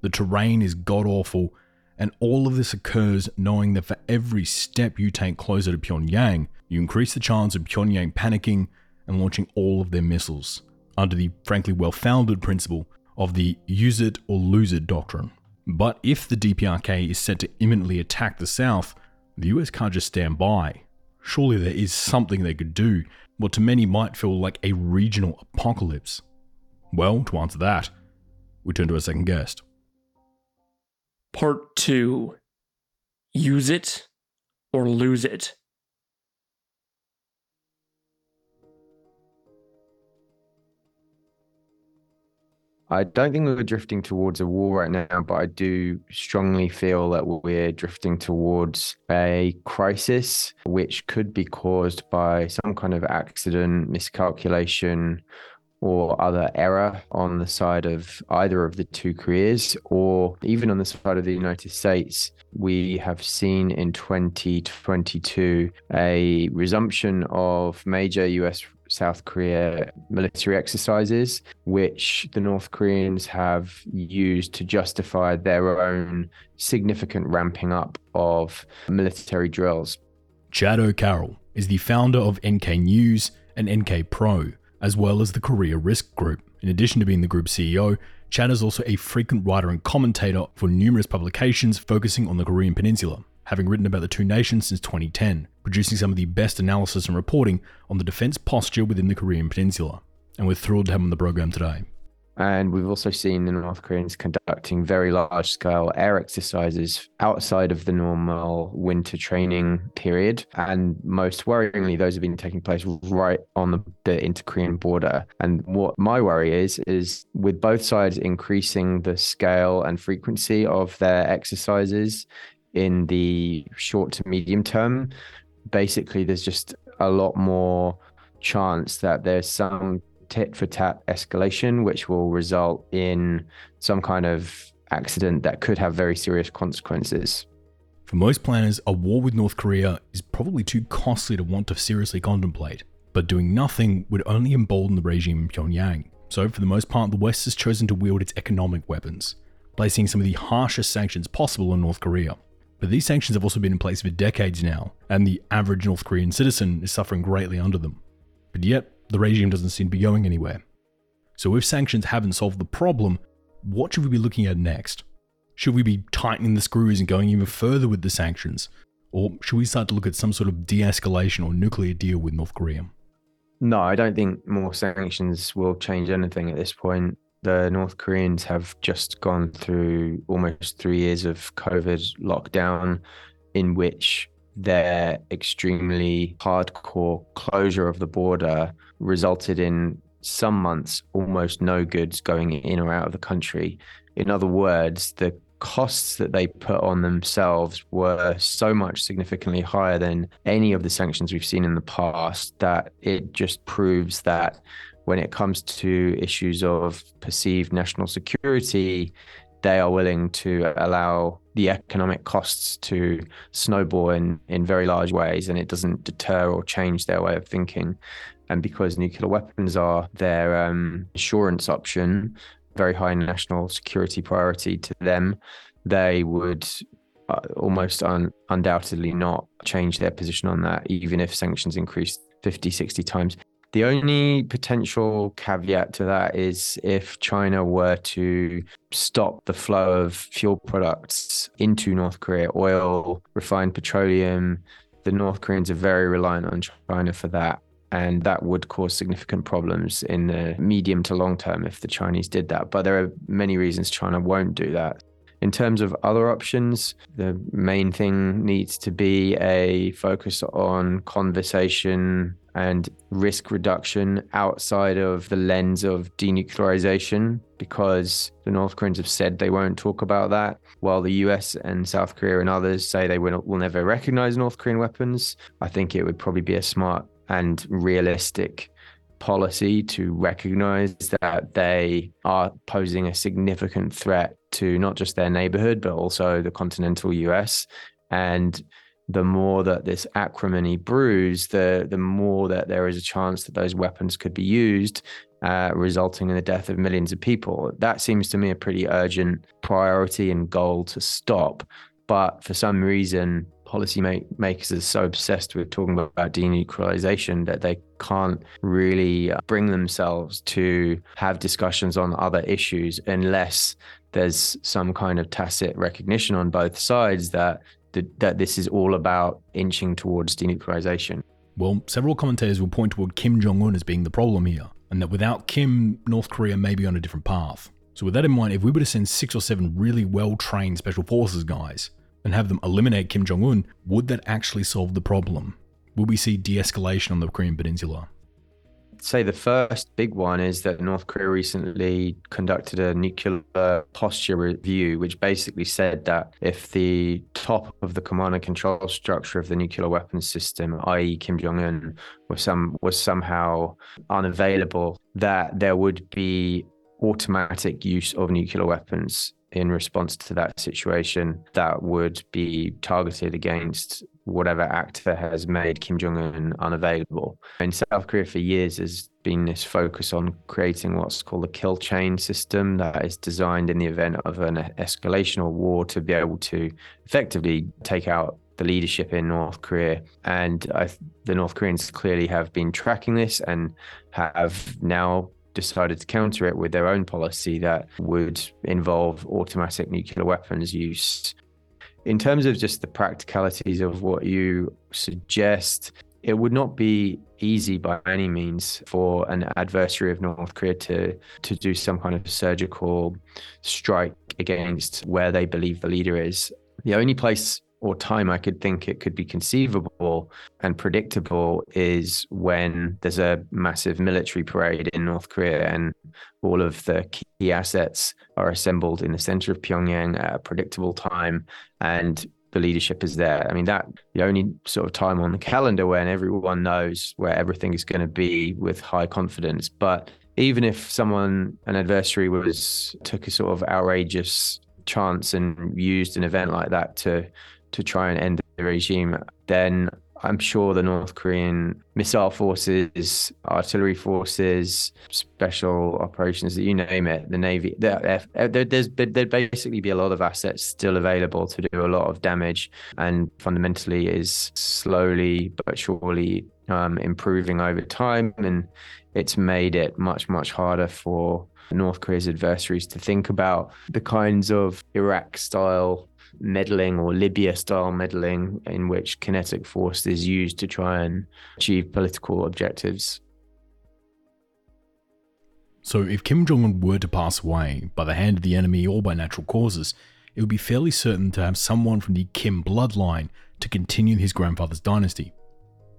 The terrain is god-awful, and all of this occurs knowing that for every step you take closer to Pyongyang, you increase the chance of Pyongyang panicking and launching all of their missiles, under the frankly well-founded principle of the use it or lose it doctrine. But if the D P R K is set to imminently attack the South, the U S can't just stand by. Surely there is something they could do, what to many might feel like a regional apocalypse. Well, to answer that, we turn to our second guest. Part two. Use it or lose it. I don't think we're drifting towards a war right now, but I do strongly feel that we're drifting towards a crisis, which could be caused by some kind of accident, miscalculation, or other error on the side of either of the two Koreas, or even on the side of the United States. We have seen in twenty twenty-two a resumption of major U S South Korea military exercises, which the North Koreans have used to justify their own significant ramping up of military drills. Chad O'Carroll is the founder of N K News and N K Pro, as well as the Korea Risk Group. In addition to being the group's C E O, Chad is also a frequent writer and commentator for numerous publications focusing on the Korean Peninsula, having written about the two nations since twenty ten, producing some of the best analysis and reporting on the defense posture within the Korean Peninsula. And we're thrilled to have him on the program today. And we've also seen the North Koreans conducting very large-scale air exercises outside of the normal winter training period. And most worryingly, those have been taking place right on the, the inter-Korean border. And what my worry is, is with both sides increasing the scale and frequency of their exercises in the short to medium term, basically there's just a lot more chance that there's some tit for tat escalation, which will result in some kind of accident that could have very serious consequences. For most planners, a war with North Korea is probably too costly to want to seriously contemplate, but doing nothing would only embolden the regime in Pyongyang. So for the most part, the West has chosen to wield its economic weapons, placing some of the harshest sanctions possible on North Korea. But these sanctions have also been in place for decades now, and the average North Korean citizen is suffering greatly under them. But yet, the regime doesn't seem to be going anywhere. So if sanctions haven't solved the problem, what should we be looking at next? Should we be tightening the screws and going even further with the sanctions? Or should we start to look at some sort of de-escalation or nuclear deal with North Korea? No, I don't think more sanctions will change anything at this point. The North Koreans have just gone through almost three years of COVID lockdown, in which their extremely hardcore closure of the border resulted in some months almost no goods going in or out of the country. In other words, the costs that they put on themselves were so much significantly higher than any of the sanctions we've seen in the past that it just proves that when it comes to issues of perceived national security, they are willing to allow the economic costs to snowball in, in very large ways, and it doesn't deter or change their way of thinking. And because nuclear weapons are their um, insurance option, very high national security priority to them, they would uh, almost un- undoubtedly not change their position on that, even if sanctions increased fifty, sixty times. The only potential caveat to that is if China were to stop the flow of fuel products into North Korea, oil, refined petroleum. The North Koreans are very reliant on China for that, and that would cause significant problems in the medium to long term if the Chinese did that. But there are many reasons China won't do that. In terms of other options, the main thing needs to be a focus on conversation and risk reduction outside of the lens of denuclearization, because the North Koreans have said they won't talk about that, while the U S and South Korea and others say they will, will never recognize North Korean weapons. I think it would probably be a smart and realistic policy to recognize that they are posing a significant threat to not just their neighborhood, but also the continental U S. And the more that this acrimony brews, the, the more that there is a chance that those weapons could be used, uh, resulting in the death of millions of people. That seems to me a pretty urgent priority and goal to stop. But for some reason, policy make- makers are so obsessed with talking about denuclearization that they can't really bring themselves to have discussions on other issues unless there's some kind of tacit recognition on both sides that that this is all about inching towards denuclearization. Well, several commentators will point toward Kim Jong-un as being the problem here, and that without Kim, North Korea may be on a different path. So with that in mind, if we were to send six or seven really well-trained special forces guys and have them eliminate Kim Jong-un, would that actually solve the problem? Would we see de-escalation on the Korean Peninsula? Say the first big one is that North Korea recently conducted a nuclear posture review, which basically said that if the top of the command and control structure of the nuclear weapons system, that is. Kim Jong-un, was, some, was somehow unavailable, that there would be automatic use of nuclear weapons in response to that situation that would be targeted against whatever actor has made Kim Jong-un unavailable. In South Korea for years, there's been this focus on creating what's called a kill chain system that is designed in the event of an escalation or war to be able to effectively take out the leadership in North Korea. And I, the North Koreans clearly have been tracking this and have now decided to counter it with their own policy that would involve automatic nuclear weapons use. In terms of just the practicalities of what you suggest, it would not be easy by any means for an adversary of North Korea to, to do some kind of surgical strike against where they believe the leader is. The only place or time I could think it could be conceivable and predictable is when there's a massive military parade in North Korea and all of the key assets are assembled in the center of Pyongyang at a predictable time and the leadership is there. I mean, that the only sort of time on the calendar when everyone knows where everything is going to be with high confidence. But even if someone, an adversary, was took a sort of outrageous chance and used an event like that to to try and end the regime, then I'm sure the North Korean missile forces, artillery forces, special operations, you name it, the Navy, there, there's, there'd basically be a lot of assets still available to do a lot of damage, and fundamentally is slowly but surely um, improving over time. And it's made it much, much harder for North Korea's adversaries to think about the kinds of Iraq-style meddling or Libya-style meddling in which kinetic force is used to try and achieve political objectives. So if Kim Jong-un were to pass away by the hand of the enemy or by natural causes, it would be fairly certain to have someone from the Kim bloodline to continue his grandfather's dynasty.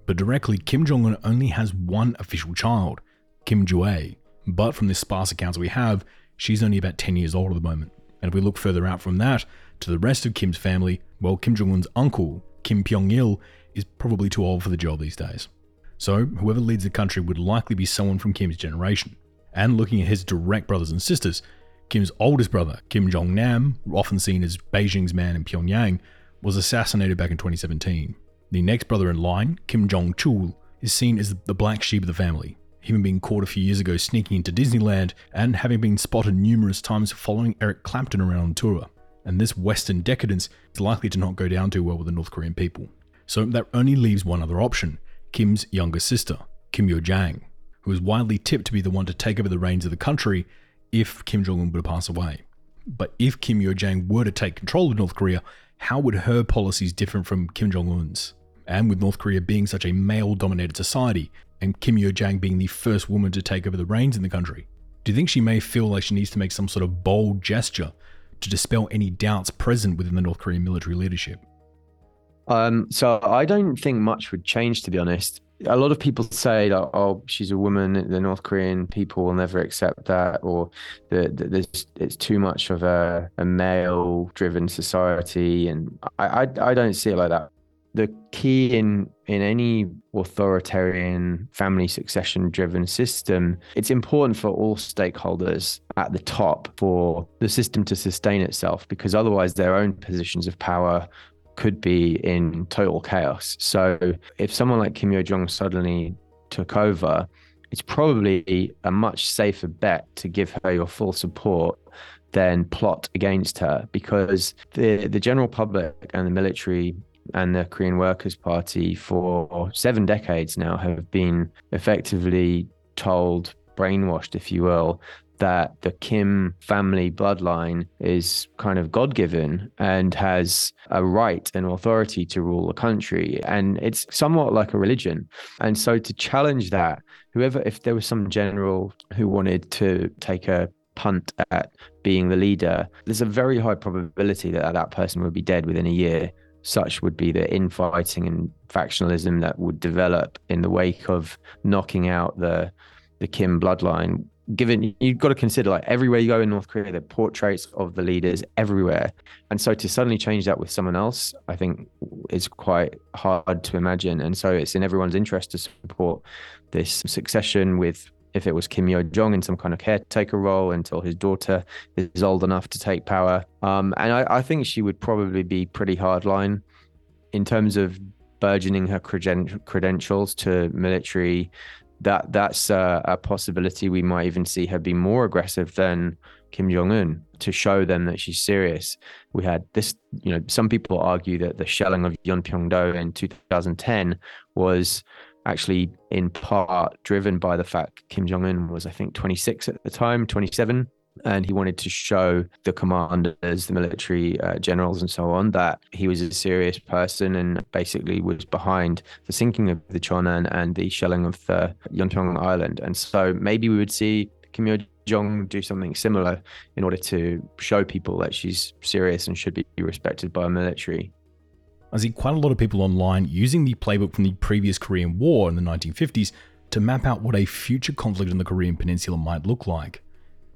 But directly, Kim Jong-un only has one official child, Kim Ju-ae, but from the sparse accounts we have, she's only about ten years old at the moment. And if we look further out from that to the rest of Kim's family, well, Kim Jong-un's uncle, Kim Pyong-il, is probably too old for the job these days. So whoever leads the country would likely be someone from Kim's generation. And looking at his direct brothers and sisters, Kim's oldest brother, Kim Jong-nam, often seen as Beijing's man in Pyongyang, was assassinated back in twenty seventeen. The next brother in line, Kim Jong-chul, is seen as the black sheep of the family, even being caught a few years ago sneaking into Disneyland and having been spotted numerous times following Eric Clapton around on tour. And this Western decadence is likely to not go down too well with the North Korean people. So that only leaves one other option, Kim's younger sister, Kim Yo Jang, who is widely tipped to be the one to take over the reins of the country if Kim Jong-un were to pass away. But if Kim Yo Jang were to take control of North Korea, how would her policies differ from Kim Jong-un's? And with North Korea being such a male-dominated society, and Kim Yo Jang being the first woman to take over the reins in the country, do you think she may feel like she needs to make some sort of bold gesture to dispel any doubts present within the North Korean military leadership? Um, so I don't think much would change, to be honest. A lot of people say, like, oh, she's a woman, the North Korean people will never accept that, or that the, the, it's too much of a, a male-driven society. And I, I, I don't see it like that. The key in, in any authoritarian family succession driven system, it's important for all stakeholders at the top for the system to sustain itself, because otherwise their own positions of power could be in total chaos. So if someone like Kim Yo Jong suddenly took over, it's probably a much safer bet to give her your full support than plot against her, because the, the general public and the military and the Korean Workers' Party for seven decades now have been effectively told, brainwashed, if you will, that the Kim family bloodline is kind of God-given and has a right and authority to rule the country. And it's somewhat like a religion. And so to challenge that, whoever, if there was some general who wanted to take a punt at being the leader, there's a very high probability that that person would be dead within a year. Such would be the infighting and factionalism that would develop in the wake of knocking out the the Kim bloodline. Given you've got to consider, like, everywhere you go in North Korea, there are portraits of the leaders everywhere. And so to suddenly change that with someone else, I think is quite hard to imagine. And so it's in everyone's interest to support this succession with if it was Kim Yo Jong in some kind of caretaker role until his daughter is old enough to take power. Um, and I, I think she would probably be pretty hardline in terms of burgeoning her creden- credentials to military. That that's uh, a possibility. We might even see her be more aggressive than Kim Jong-un to show them that she's serious. We had this, you know, some people argue that the shelling of Yeonpyeongdo in two thousand ten was actually in part driven by the fact Kim Jong-un was, I think, twenty-six at the time, twenty-seven. And he wanted to show the commanders, the military uh, generals and so on, that he was a serious person and basically was behind the sinking of the Chonan and the shelling of the Yeonpyeong Island. And so maybe we would see Kim Yo Jong do something similar in order to show people that she's serious and should be respected by a military. I see quite a lot of people online using the playbook from the previous Korean War in the nineteen fifties to map out what a future conflict in the Korean Peninsula might look like.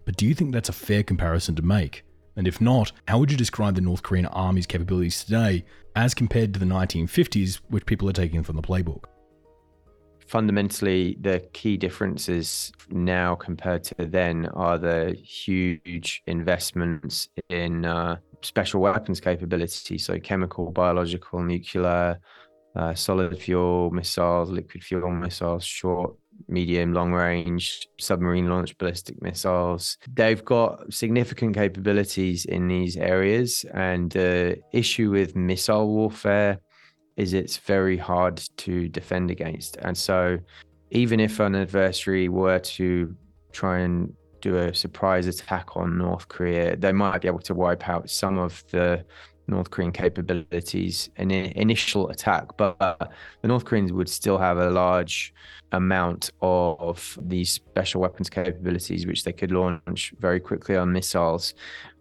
But do you think that's a fair comparison to make? And if not, how would you describe the North Korean army's capabilities today as compared to the nineteen fifties, which people are taking from the playbook? Fundamentally, the key differences now compared to then are the huge investments in uh, special weapons capability, so chemical, biological, nuclear, uh, solid fuel missiles, liquid fuel missiles, short, medium, long range, submarine launched ballistic missiles. They've got significant capabilities in these areas. And the issue with missile warfare is it's very hard to defend against. And so even if an adversary were to try and do a surprise attack on North Korea, they might be able to wipe out some of the North Korean capabilities in the initial attack, but the North Koreans would still have a large amount of these special weapons capabilities, which they could launch very quickly on missiles.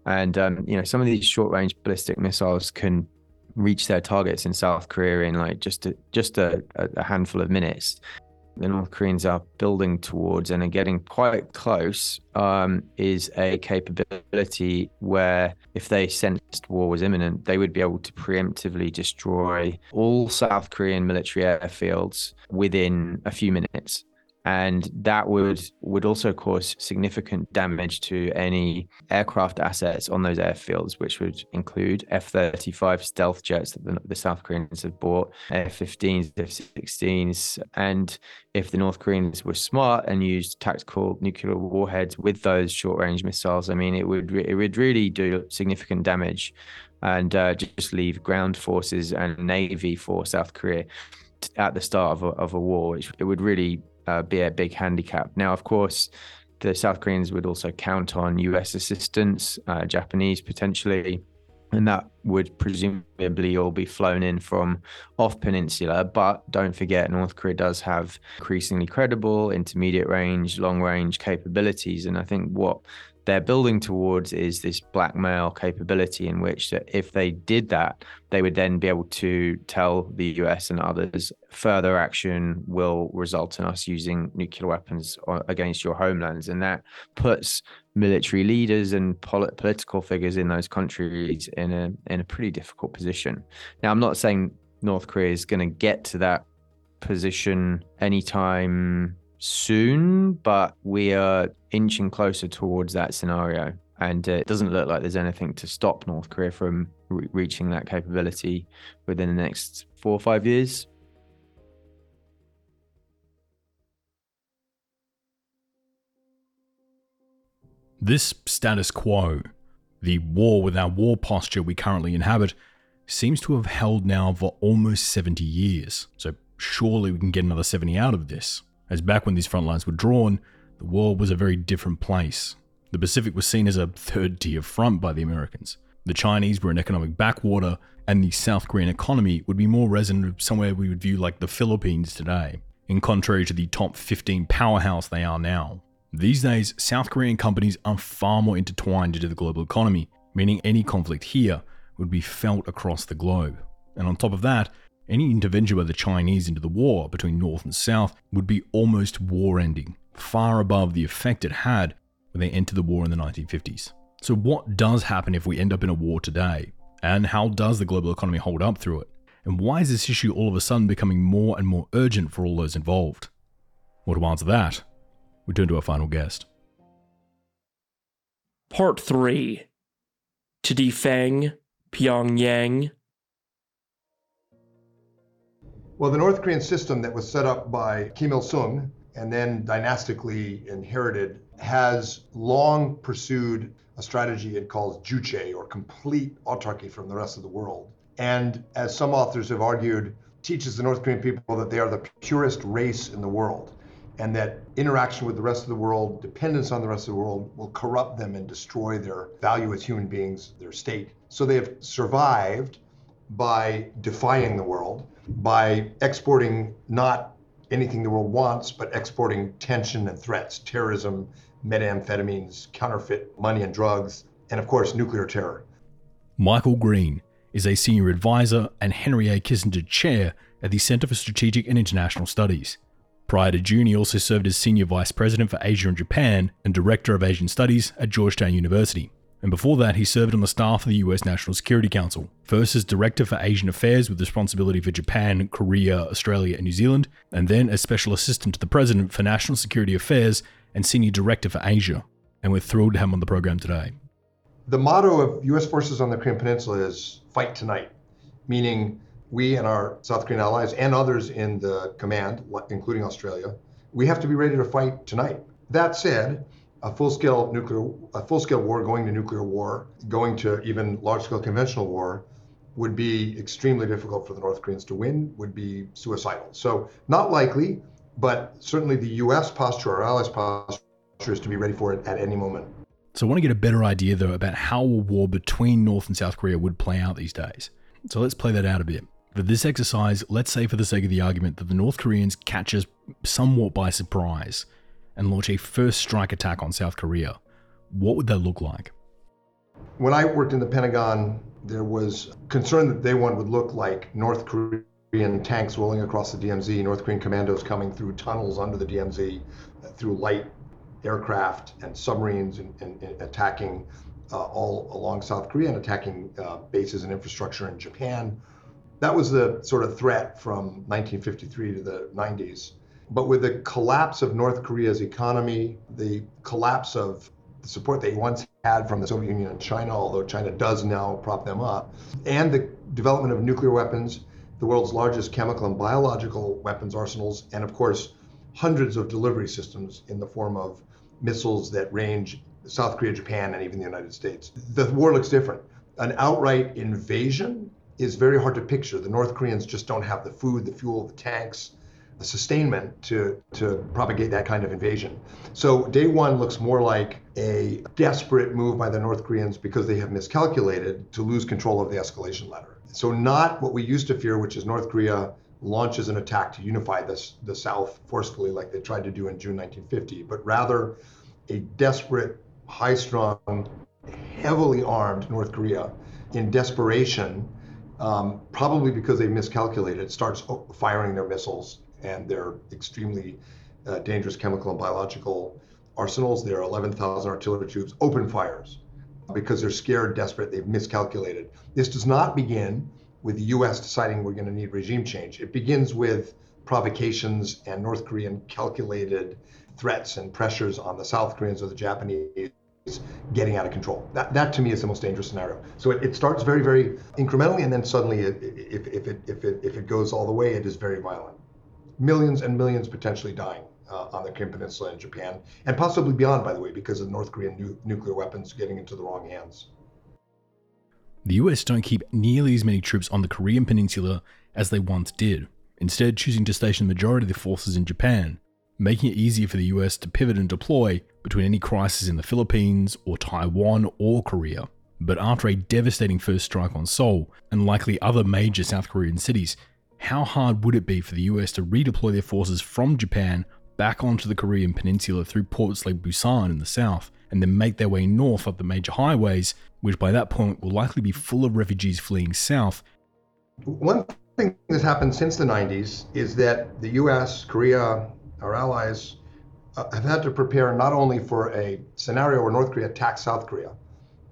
And, um, you know, some of these short range ballistic missiles can reach their targets in South Korea in like just a, just a, a handful of minutes. The North Koreans are building towards and are getting quite close um, is a capability where if they sensed war was imminent, they would be able to preemptively destroy all South Korean military airfields within a few minutes. And that would, would also cause significant damage to any aircraft assets on those airfields, which would include F thirty-five stealth jets that the, the South Koreans have bought, F fifteens, F sixteens. And if the North Koreans were smart and used tactical nuclear warheads with those short-range missiles, I mean, it would, it would really do significant damage and uh, just leave ground forces and Navy for South Korea at the start of a, of a war. It would really... Uh, be a big handicap. Now, of course, the South Koreans would also count on U S assistance, uh, Japanese potentially, and that would presumably all be flown in from off peninsula. But don't forget, North Korea does have increasingly credible intermediate range, long range capabilities. And I think what they're building towards is this blackmail capability in which that if they did that, they would then be able to tell the U S and others, further action will result in us using nuclear weapons against your homelands. And that puts military leaders and polit- political figures in those countries in a in a pretty difficult position. Now, I'm not saying North Korea is going to get to that position anytime soon, but we are inching closer towards that scenario, and uh, it doesn't look like there's anything to stop North Korea from re- reaching that capability within the next four or five years. This status quo, the war without war posture we currently inhabit, seems to have held now for almost seventy years, so surely we can get another seventy out of this. As back when these front lines were drawn, the world was a very different place. The Pacific was seen as a third-tier front by the Americans. The Chinese were an economic backwater, and the South Korean economy would be more resonant somewhere we would view like the Philippines today, in contrary to the top fifteen powerhouse they are now. These days, South Korean companies are far more intertwined into the global economy, meaning any conflict here would be felt across the globe. And on top of that, any intervention by the Chinese into the war between North and South would be almost war-ending, far above the effect it had when they entered the war in the nineteen fifties. So what does happen if we end up in a war today? And how does the global economy hold up through it? And why is this issue all of a sudden becoming more and more urgent for all those involved? Well, to answer that, We turn to our final guest. Part three. To defang Pyongyang. Well, the North Korean system that was set up by Kim Il-sung and then dynastically inherited has long pursued a strategy it calls juche, or complete autarky from the rest of the world. And as some authors have argued, teaches the North Korean people that they are the purest race in the world, and that interaction with the rest of the world, dependence on the rest of the world, will corrupt them and destroy their value as human beings, their state. So they have survived by defying the world, by exporting not anything the world wants, but exporting tension and threats, terrorism, methamphetamines, counterfeit money and drugs, and of course, nuclear terror. Michael Green is a senior advisor and Henry A. Kissinger chair at the Center for Strategic and International Studies. Prior to June, he also served as Senior Vice President for Asia and Japan and Director of Asian Studies at Georgetown University. And before that, he served on the staff of the U S National Security Council, first as Director for Asian Affairs with responsibility for Japan, Korea, Australia, and New Zealand, and then as Special Assistant to the President for National Security Affairs and Senior Director for Asia. And we're thrilled to have him on the program today. The motto of U S forces on the Korean Peninsula is fight tonight, meaning we and our South Korean allies and others in the command, including Australia, we have to be ready to fight tonight. That said, a full-scale nuclear, a full-scale war going to nuclear war, going to even large-scale conventional war, would be extremely difficult for the North Koreans to win, would be suicidal. So not likely, but certainly the U S posture, our allies' posture, is to be ready for it at any moment. So I want to get a better idea, though, about how a war between North and South Korea would play out these days. So let's play that out a bit. For this exercise, let's say for the sake of the argument that the North Koreans catch us somewhat by surprise and launch a first strike attack on South Korea. What would that look like? When I worked in the Pentagon, there was concern that day one would look like North Korean tanks rolling across the D M Z, North Korean commandos coming through tunnels under the D M Z, through light aircraft and submarines, and, and, and attacking uh, all along South Korea and attacking uh, bases and infrastructure in Japan. That was the sort of threat from nineteen fifty-three to the nineties. But with the collapse of North Korea's economy, the collapse of the support they once had from the Soviet Union and China, although China does now prop them up, and the development of nuclear weapons, the world's largest chemical and biological weapons arsenals, and of course, hundreds of delivery systems in the form of missiles that range South Korea, Japan, and even the United States. The war looks different. An outright invasion is very hard to picture. The North Koreans just don't have the food, the fuel, the tanks, the sustainment to, to propagate that kind of invasion. So day one looks more like a desperate move by the North Koreans because they have miscalculated to lose control of the escalation ladder. So not what we used to fear, which is North Korea launches an attack to unify this, the South forcefully like they tried to do in June nineteen fifty, but rather a desperate, high-strung, heavily armed North Korea in desperation, um, probably because they miscalculated, starts firing their missiles and their extremely uh, dangerous chemical and biological arsenals, their eleven thousand artillery tubes, open fires because they're scared, desperate, they've miscalculated. This does not begin with the U S deciding we're going to need regime change. It begins with provocations and North Korean calculated threats and pressures on the South Koreans or the Japanese getting out of control. That, that to me is the most dangerous scenario. So it, it starts very, very incrementally, and then suddenly, it, if, if, it, if, it, if it goes all the way, it is very violent. Millions and millions potentially dying uh, on the Korean Peninsula and Japan, and possibly beyond, by the way, because of North Korean nu- nuclear weapons getting into the wrong hands. The U S don't keep nearly as many troops on the Korean Peninsula as they once did, instead choosing to station the majority of the forces in Japan, making it easier for the U S to pivot and deploy between any crisis in the Philippines or Taiwan or Korea. But after a devastating first strike on Seoul and likely other major South Korean cities, how hard would it be for the U S to redeploy their forces from Japan back onto the Korean Peninsula through ports like Busan in the south, and then make their way north up the major highways, which by that point will likely be full of refugees fleeing south? One thing that's happened since the nineties is that the U S, Korea, our allies uh, have had to prepare not only for a scenario where North Korea attacks South Korea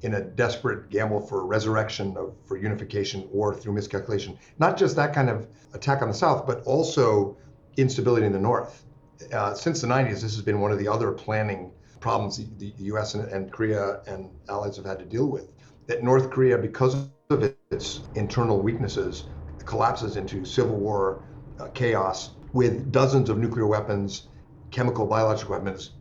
in a desperate gamble for resurrection, of, for unification, or through miscalculation, not just that kind of attack on the South, but also instability in the North. uh, since the nineties, this has been one of the other planning problems the, the U S and, and Korea and allies have had to deal with. That North Korea, because of its internal weaknesses, collapses into civil war uh, chaos with dozens of nuclear weapons, chemical, biological weapons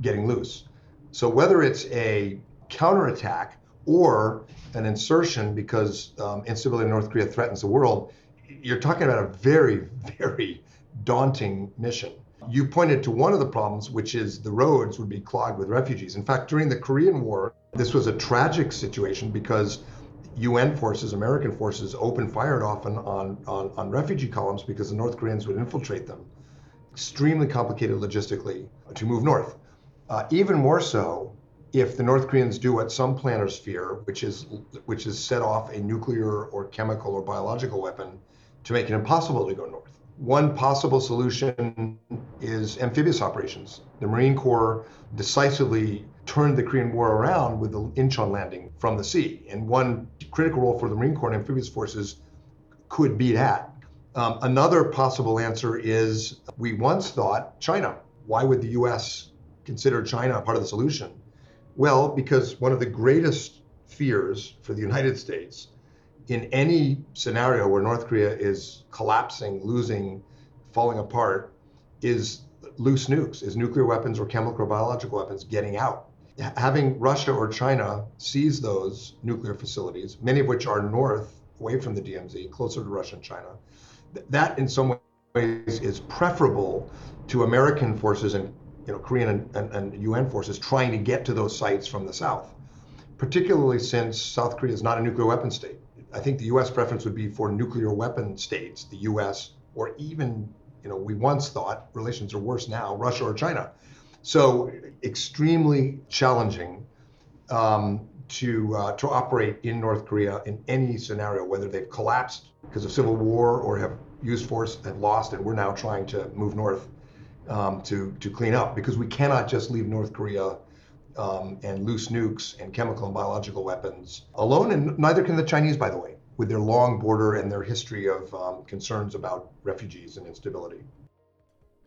getting loose. So whether it's a counterattack or an insertion because um, instability in North Korea threatens the world, you're talking about a very, very daunting mission. You pointed to one of the problems, which is the roads would be clogged with refugees. In fact, during the Korean War, this was a tragic situation because U N forces, American forces, opened fire often on, on, on refugee columns because the North Koreans would infiltrate them. Extremely complicated logistically to move north. Uh, even more so if the North Koreans do what some planners fear, which is which is set off a nuclear or chemical or biological weapon to make it impossible to go north. One possible solution is amphibious operations. The Marine Corps decisively turned the Korean War around with the Incheon landing from the sea. And one critical role for the Marine Corps and amphibious forces could be that. Um, another possible answer is we once thought China. Why would the U S consider China part of the solution? Well, because one of the greatest fears for the United States in any scenario where North Korea is collapsing, losing, falling apart, is loose nukes, is nuclear weapons or chemical or biological weapons getting out. Having Russia or China seize those nuclear facilities, many of which are north, away from the D M Z, closer to Russia and China, th- that in some ways is preferable to American forces and you know, Korean and, and, and U N forces trying to get to those sites from the south, particularly since South Korea is not a nuclear weapon state. I think the U S preference would be for nuclear weapon states, the U S, or even, you know, we once thought relations are worse now, Russia or China. So extremely challenging um, to uh, to operate in North Korea in any scenario, whether they've collapsed because of civil war or have used force and lost, and we're now trying to move north um, to, to clean up, because we cannot just leave North Korea Um, and loose nukes and chemical and biological weapons alone, and neither can the Chinese, by the way, with their long border and their history of um, concerns about refugees and instability.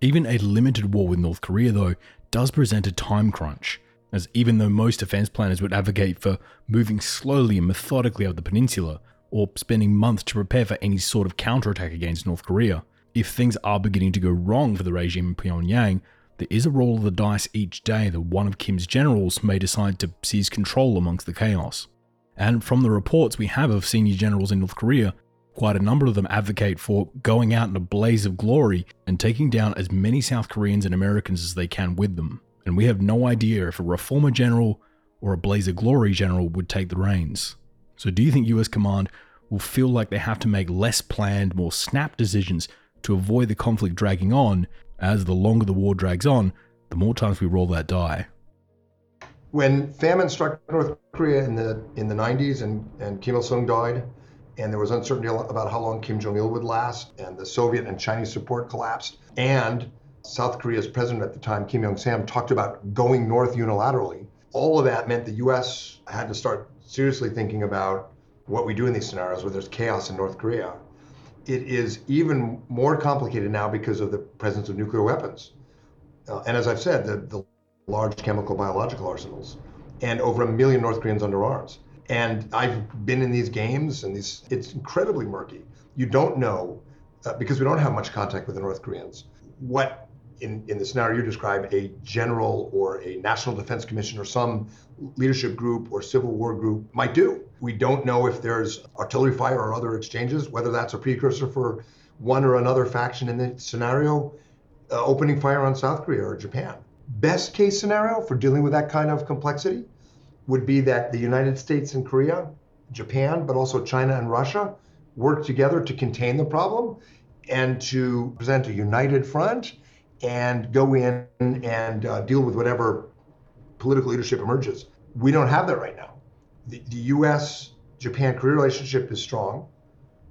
Even a limited war with North Korea, though, does present a time crunch, as even though most defense planners would advocate for moving slowly and methodically up the peninsula, or spending months to prepare for any sort of counterattack against North Korea, if things are beginning to go wrong for the regime in Pyongyang, there is a roll of the dice each day that one of Kim's generals may decide to seize control amongst the chaos. And from the reports we have of senior generals in North Korea, quite a number of them advocate for going out in a blaze of glory and taking down as many South Koreans and Americans as they can with them. And we have no idea if a reformer general or a blaze of glory general would take the reins. So do you think U S command will feel like they have to make less planned, more snap decisions to avoid the conflict dragging on, as the longer the war drags on, the more times we roll that die? When famine struck North Korea in the in the nineties and, and Kim Il-sung died, and there was uncertainty about how long Kim Jong-il would last, and the Soviet and Chinese support collapsed, and South Korea's president at the time, Kim Yo-Jang, talked about going north unilaterally. All of that meant the U S had to start seriously thinking about what we do in these scenarios where there's chaos in North Korea. It is even more complicated now because of the presence of nuclear weapons. Uh, and as I've said, the, the large chemical biological arsenals, and over a million North Koreans under arms. And I've been in these games, and these it's incredibly murky. You don't know, uh, because we don't have much contact with the North Koreans, what in, in the scenario you describe, a general or a National Defense Commission or some leadership group or civil war group might do. We don't know if there's artillery fire or other exchanges, whether that's a precursor for one or another faction in the scenario, uh, opening fire on South Korea or Japan. Best case scenario for dealing with that kind of complexity would be that the United States and Korea, Japan, but also China and Russia work together to contain the problem and to present a united front and go in and uh, deal with whatever political leadership emerges. We don't have that right now. The, the U S Japan Korea relationship is strong,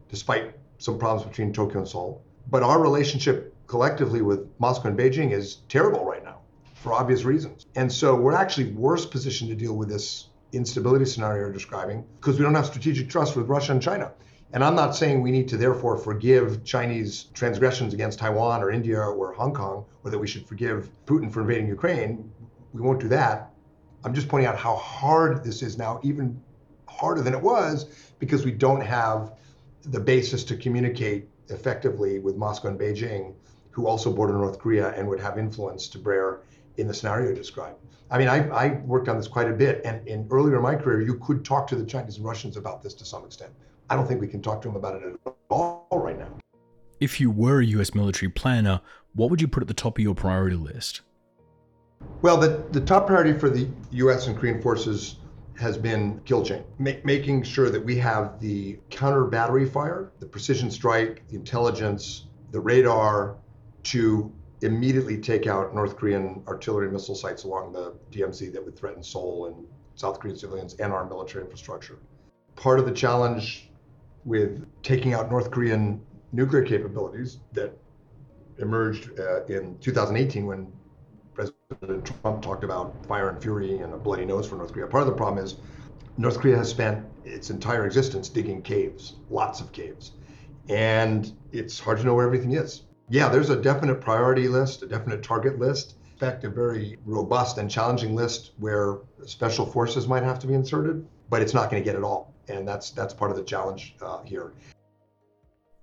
despite some problems between Tokyo and Seoul. But our relationship collectively with Moscow and Beijing is terrible right now, for obvious reasons. And so we're actually worse positioned to deal with this instability scenario you're describing because we don't have strategic trust with Russia and China. And I'm not saying we need to therefore forgive Chinese transgressions against Taiwan or India or Hong Kong, or that we should forgive Putin for invading Ukraine. We won't do that. I'm just pointing out how hard this is now, even harder than it was, because we don't have the basis to communicate effectively with Moscow and Beijing, who also border North Korea and would have influence to bear in the scenario described. I mean, I, I worked on this quite a bit. And in earlier in my career, you could talk to the Chinese and Russians about this to some extent. I don't think we can talk to them about it at all right now. If you were a U S military planner, what would you put at the top of your priority list? Well, the, the top priority for the U S and Korean forces has been kill chain, Make, making sure that we have the counter battery fire, the precision strike, the intelligence, the radar to immediately take out North Korean artillery missile sites along the D M Z that would threaten Seoul and South Korean civilians and our military infrastructure. Part of the challenge with taking out North Korean nuclear capabilities that emerged uh, in two thousand eighteen when President Trump talked about fire and fury and a bloody nose for North Korea. Part of the problem is North Korea has spent its entire existence digging caves, lots of caves, and it's hard to know where everything is. Yeah, there's a definite priority list, a definite target list. In fact, a very robust and challenging list where special forces might have to be inserted, but it's not going to get it all. And that's that's part of the challenge uh, here.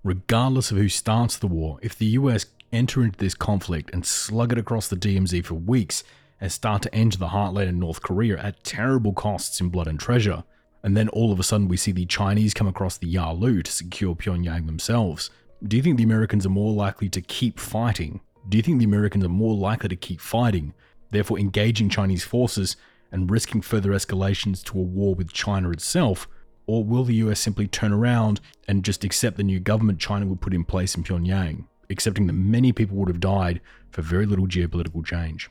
Regardless of who starts the war, if the U S enter into this conflict and slug it across the D M Z for weeks and start to enter the heartland in North Korea at terrible costs in blood and treasure, and then all of a sudden we see the Chinese come across the Yalu to secure Pyongyang themselves, do you think the Americans are more likely to keep fighting? Do you think the Americans are more likely to keep fighting, therefore engaging Chinese forces and risking further escalations to a war with China itself? Or will the U S simply turn around and just accept the new government China would put in place in Pyongyang, accepting that many people would have died for very little geopolitical change?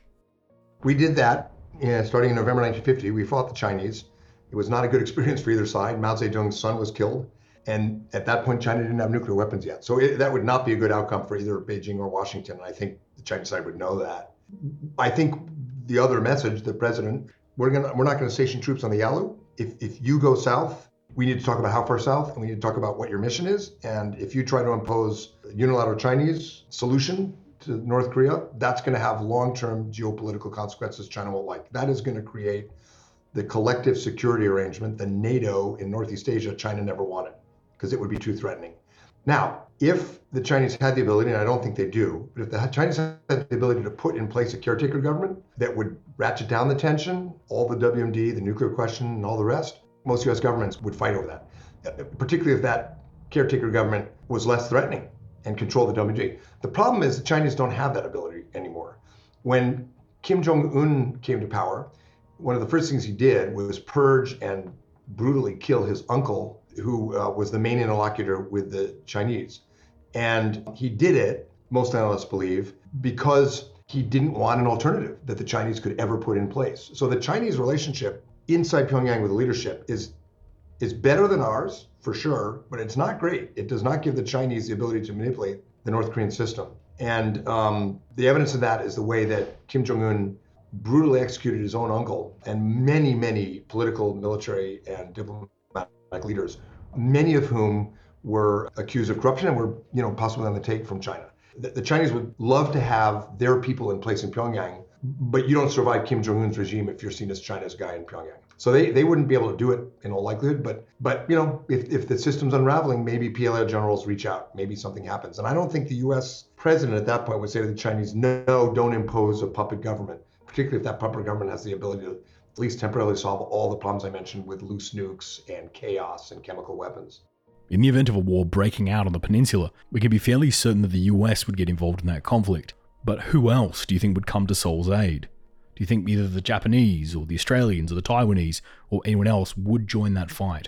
We did that uh, starting in November nineteen fifty. We fought the Chinese. It was not a good experience for either side. Mao Zedong's son was killed. And at that point, China didn't have nuclear weapons yet. So it, that would not be a good outcome for either Beijing or Washington. And I think the Chinese side would know that. I think the other message, the president, we're gonna, we're not going to station troops on the Yalu. If, if you go south, we need to talk about how far south, and we need to talk about what your mission is. And if you try to impose a unilateral Chinese solution to North Korea, that's going to have long-term geopolitical consequences China won't like. That is going to create the collective security arrangement, the NATO in Northeast Asia, China never wanted, because it would be too threatening. Now, if the Chinese had the ability, and I don't think they do, but if the Chinese had the ability to put in place a caretaker government that would ratchet down the tension, all the W M D, the nuclear question, and all the rest, most U S governments would fight over that, particularly if that caretaker government was less threatening and controlled the W M D. The problem is the Chinese don't have that ability anymore. When Kim Jong-un came to power, one of the first things he did was purge and brutally kill his uncle, who uh, was the main interlocutor with the Chinese. And he did it, most analysts believe, because he didn't want an alternative that the Chinese could ever put in place. So the Chinese relationship inside Pyongyang with the leadership is is better than ours, for sure, but it's not great. It does not give the Chinese the ability to manipulate the North Korean system. And um, the evidence of that is the way that Kim Jong-un brutally executed his own uncle and many, many political, military, and diplomatic leaders, many of whom were accused of corruption and were, you know, possibly on the take from China. The, the Chinese would love to have their people in place in Pyongyang, but you don't survive Kim Jong-un's regime if you're seen as China's guy in Pyongyang. So they, they wouldn't be able to do it in all likelihood, but, but you know, if, if the system's unraveling, maybe P L A generals reach out, maybe something happens. And I don't think the U S president at that point would say to the Chinese, no, don't impose a puppet government, particularly if that puppet government has the ability to at least temporarily solve all the problems I mentioned with loose nukes and chaos and chemical weapons. In the event of a war breaking out on the peninsula, we can be fairly certain that the U S would get involved in that conflict. But who else do you think would come to Seoul's aid? Do you think either the Japanese or the Australians or the Taiwanese or anyone else would join that fight?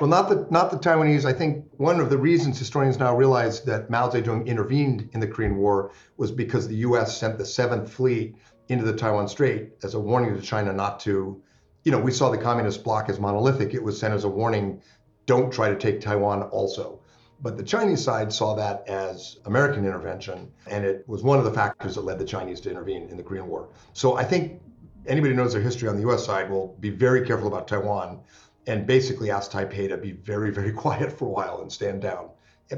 Well, not the, not the Taiwanese. I think one of the reasons historians now realize that Mao Zedong intervened in the Korean War was because the U S sent the Seventh Fleet into the Taiwan Strait as a warning to China not to, you know, we saw the communist bloc as monolithic. It was sent as a warning, don't try to take Taiwan also. But the Chinese side saw that as American intervention, and it was one of the factors that led the Chinese to intervene in the Korean War. So I think anybody who knows their history on the U S side will be very careful about Taiwan and basically asked Taipei to be very, very quiet for a while and stand down,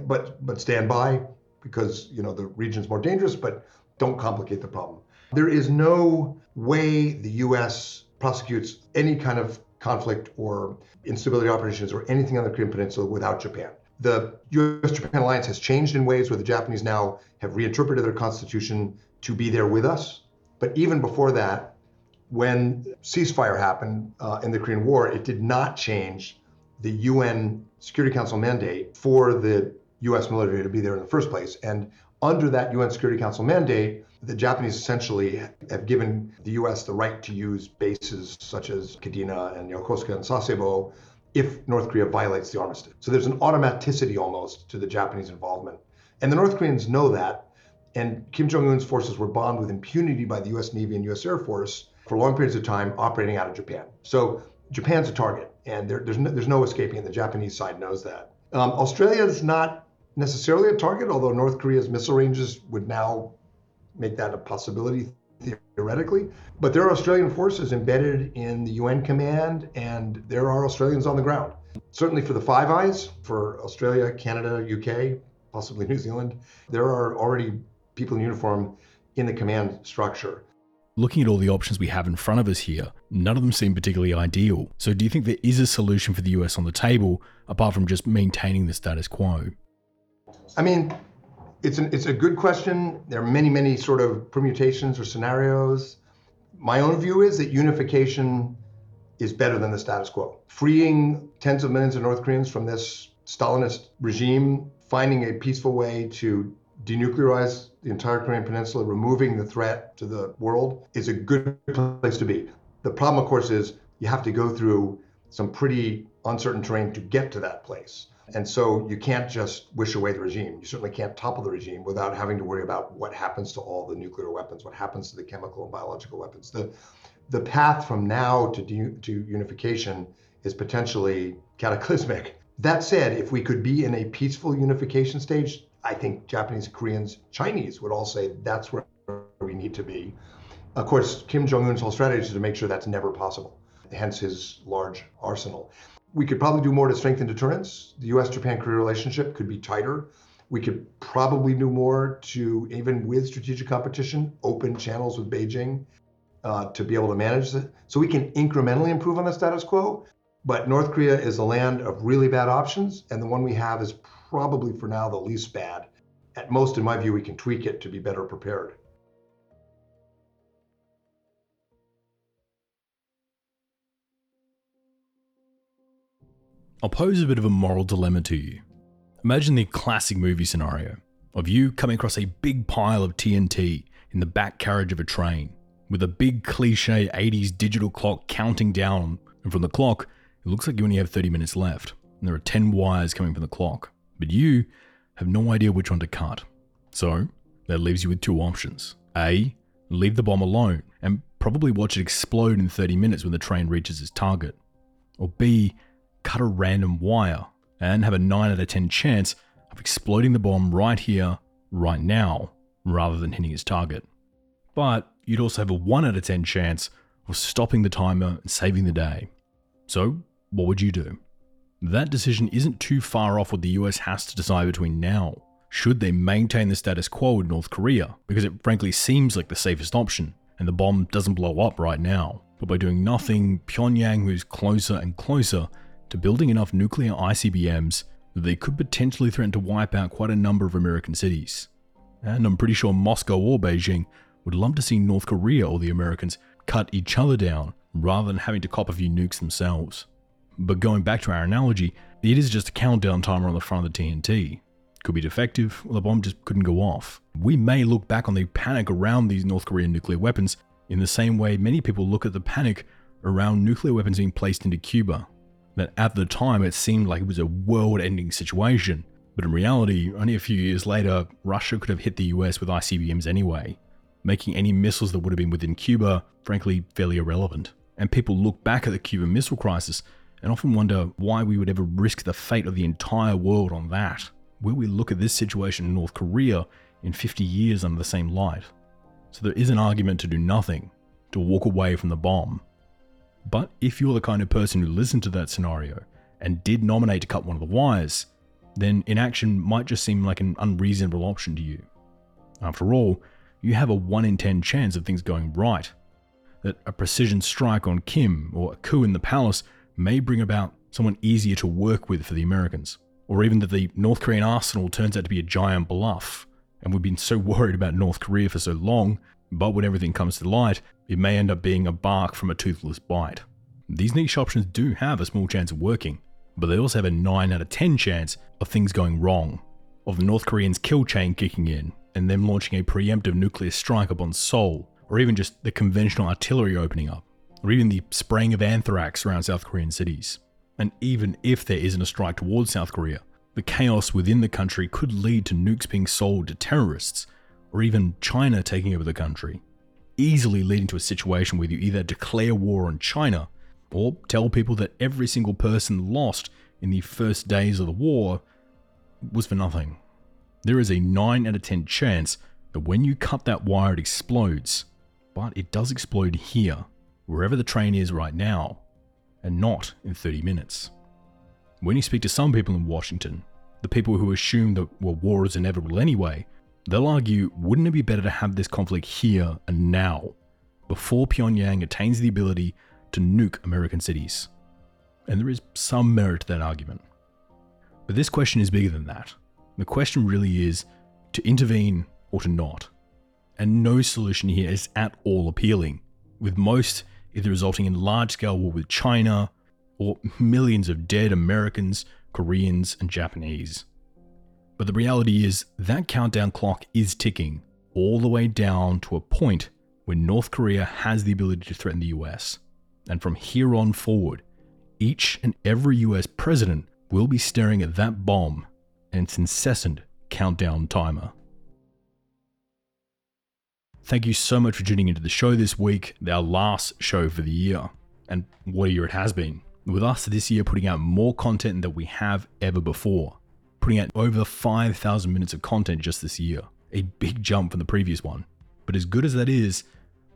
but but stand by because, you know, the region's more dangerous, but don't complicate the problem. There is no way the U S prosecutes any kind of conflict or instability operations or anything on the Korean Peninsula without Japan. The U S-Japan alliance has changed in ways where the Japanese now have reinterpreted their constitution to be there with us. But even before that, when ceasefire happened uh, in the Korean War, it did not change the U N Security Council mandate for the U S military to be there in the first place. And under that U N Security Council mandate, the Japanese essentially have given the U S the right to use bases such as Kadena and Yokosuka and Sasebo if North Korea violates the armistice. So there's an automaticity almost to the Japanese involvement. And the North Koreans know that. And Kim Jong-un's forces were bombed with impunity by the U S Navy and U S Air Force for long periods of time operating out of Japan. So Japan's a target, and there, there's, no, there's no escaping it. The Japanese side knows that. Um, Australia's not necessarily a target, although North Korea's missile ranges would now make that a possibility theoretically. But there are Australian forces embedded in the U N command, and there are Australians on the ground. Certainly for the Five Eyes, for Australia, Canada, U K, possibly New Zealand, there are already people in uniform in the command structure. Looking at all the options we have in front of us here, none of them seem particularly ideal. So do you think there is a solution for the U S on the table, apart from just maintaining the status quo? I mean, It's, an, it's a good question. There are many, many sort of permutations or scenarios. My own view is that unification is better than the status quo. Freeing tens of millions of North Koreans from this Stalinist regime, finding a peaceful way to denuclearize the entire Korean Peninsula, removing the threat to the world, is a good place to be. The problem, of course, is you have to go through some pretty uncertain terrain to get to that place. And so you can't just wish away the regime. You certainly can't topple the regime without having to worry about what happens to all the nuclear weapons, what happens to the chemical and biological weapons. The the path from now to de- to unification is potentially cataclysmic. That said, if we could be in a peaceful unification stage, I think Japanese, Koreans, Chinese would all say that's where we need to be. Of course, Kim Jong-un's whole strategy is to make sure that's never possible, hence his large arsenal. We could probably do more to strengthen deterrence. The U S-Japan-Korea relationship could be tighter. We could probably do more to, even with strategic competition, open channels with Beijing uh, to be able to manage it. So we can incrementally improve on the status quo. But North Korea is a land of really bad options. And the one we have is probably for now the least bad. At most, in my view, we can tweak it to be better prepared. I'll pose a bit of a moral dilemma to you. Imagine the classic movie scenario of you coming across a big pile of T N T in the back carriage of a train with a big cliche eighties digital clock counting down, and from the clock, it looks like you only have thirty minutes left, and there are ten wires coming from the clock, but you have no idea which one to cut. So that leaves you with two options. A, leave the bomb alone and probably watch it explode in thirty minutes when the train reaches its target. Or B, cut a random wire and have a nine out of ten chance of exploding the bomb right here, right now, rather than hitting its target. But you'd also have a one out of ten chance of stopping the timer and saving the day. So what would you do? That decision isn't too far off what the U S has to decide between now. Should they maintain the status quo with North Korea? Because it frankly seems like the safest option, and the bomb doesn't blow up right now. But by doing nothing, Pyongyang moves closer and closer to building enough nuclear I C B Ms that they could potentially threaten to wipe out quite a number of American cities. And I'm pretty sure Moscow or Beijing would love to see North Korea or the Americans cut each other down rather than having to cop a few nukes themselves. But going back to our analogy, it is just a countdown timer on the front of the T N T. Could be defective, or the bomb just couldn't go off. We may look back on the panic around these North Korean nuclear weapons in the same way many people look at the panic around nuclear weapons being placed into Cuba. That at the time it seemed like it was a world-ending situation, but in reality, only a few years later, Russia could have hit the U S with I C B Ms anyway, making any missiles that would have been within Cuba, frankly, fairly irrelevant. And people look back at the Cuban Missile Crisis and often wonder why we would ever risk the fate of the entire world on that. Will we look at this situation in North Korea in fifty years under the same light? So there is an argument to do nothing, to walk away from the bomb. But if you're the kind of person who listened to that scenario and did nominate to cut one of the wires, then inaction might just seem like an unreasonable option to you. After all, you have a one in ten chance of things going right, that a precision strike on Kim or a coup in the palace may bring about someone easier to work with for the Americans, or even that the North Korean arsenal turns out to be a giant bluff, and we've been so worried about North Korea for so long, but when everything comes to light, it may end up being a bark from a toothless bite. These niche options do have a small chance of working, but they also have a nine out of ten chance of things going wrong, of the North Koreans' kill chain kicking in, and them launching a preemptive nuclear strike upon Seoul, or even just the conventional artillery opening up, or even the spraying of anthrax around South Korean cities. And even if there isn't a strike towards South Korea, the chaos within the country could lead to nukes being sold to terrorists, or even China taking over the country, easily leading to a situation where you either declare war on China, or tell people that every single person lost in the first days of the war was for nothing. There is a nine out of ten chance that when you cut that wire it explodes, but it does explode here, wherever the train is right now, and not in thirty minutes. When you speak to some people in Washington, the people who assume that, well, war is inevitable anyway, they'll argue, wouldn't it be better to have this conflict here and now, before Pyongyang attains the ability to nuke American cities? And there is some merit to that argument. But this question is bigger than that. The question really is to intervene or to not. And no solution here is at all appealing, with most either resulting in large-scale war with China or millions of dead Americans, Koreans, and Japanese. But the reality is that countdown clock is ticking all the way down to a point where North Korea has the ability to threaten the U S. And from here on forward, each and every U S president will be staring at that bomb and its incessant countdown timer. Thank you so much for tuning into the show this week, our last show for the year. And what a year it has been. With us this year putting out more content than we have ever before. Putting out over five thousand minutes of content just this year. A big jump from the previous one. But as good as that is,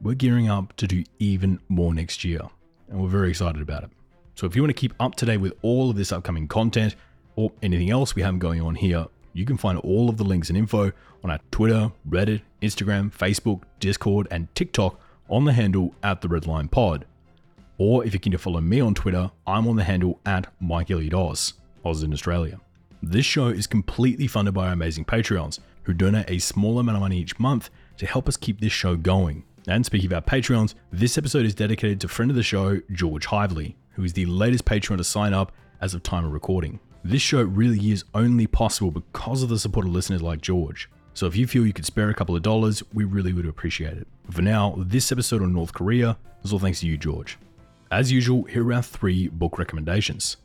we're gearing up to do even more next year. And we're very excited about it. So if you want to keep up to date with all of this upcoming content, or anything else we have going on here, you can find all of the links and info on our Twitter, Reddit, Instagram, Facebook, Discord, and TikTok on the handle at The Red Line Pod. Or if you're keen to follow me on Twitter, I'm on the handle at Mike Hilliard Oz, Oz in Australia. This show is completely funded by our amazing Patreons, who donate a small amount of money each month to help us keep this show going. And speaking of our Patreons, this episode is dedicated to friend of the show, George Hively, who is the latest Patreon to sign up as of time of recording. This show really is only possible because of the support of listeners like George. So if you feel you could spare a couple of dollars, we really would appreciate it. For now, this episode on North Korea is all thanks to you, George. As usual, here are our three book recommendations.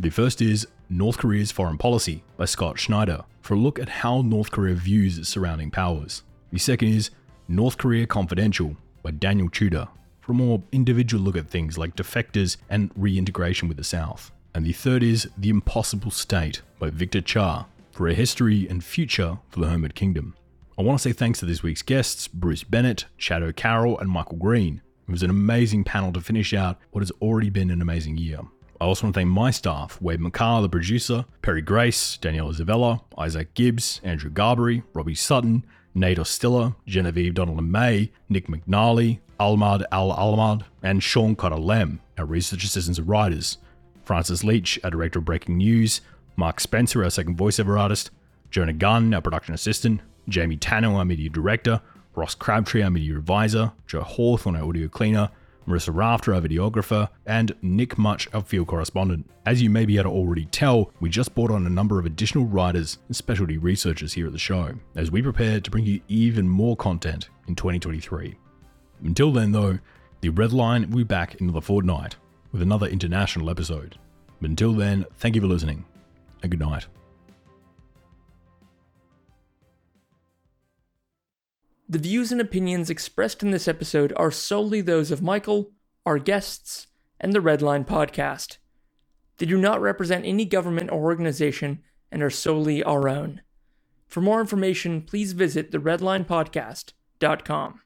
The first is North Korea's Foreign Policy by Scott Schneider, for a look at how North Korea views its surrounding powers. The second is North Korea Confidential by Daniel Tudor, for a more individual look at things like defectors and reintegration with the South. And the third is The Impossible State by Victor Cha, for a history and future for the Hermit Kingdom. I want to say thanks to this week's guests, Bruce Bennett, Chad O'Carroll, and Michael Green. It was an amazing panel to finish out what has already been an amazing year. I also want to thank my staff, Wade McCarr, the producer, Perry Grace, Danielle Isabella, Isaac Gibbs, Andrew Garbury, Robbie Sutton, Nate Ostiller, Genevieve Donald-May, Nick McNally, Almad Al-Almad, and Sean Cotter-Lem, our research assistants and writers, Francis Leach, our director of breaking news, Mark Spencer, our second voiceover artist, Jonah Gunn, our production assistant, Jamie Tano, our media director, Ross Crabtree, our media advisor, Joe Hawthorne, our audio cleaner, Marissa Rafter, our videographer, and Nick Much, our field correspondent. As you may be able to already tell, we just brought on a number of additional writers and specialty researchers here at the show, as we prepare to bring you even more content in twenty twenty-three. Until then though, the Red Line will be back in another fortnight, with another international episode. But until then, thank you for listening, and good night. The views and opinions expressed in this episode are solely those of Michael, our guests, and the Red Line Podcast. They do not represent any government or organization and are solely our own. For more information, please visit the red line podcast dot com.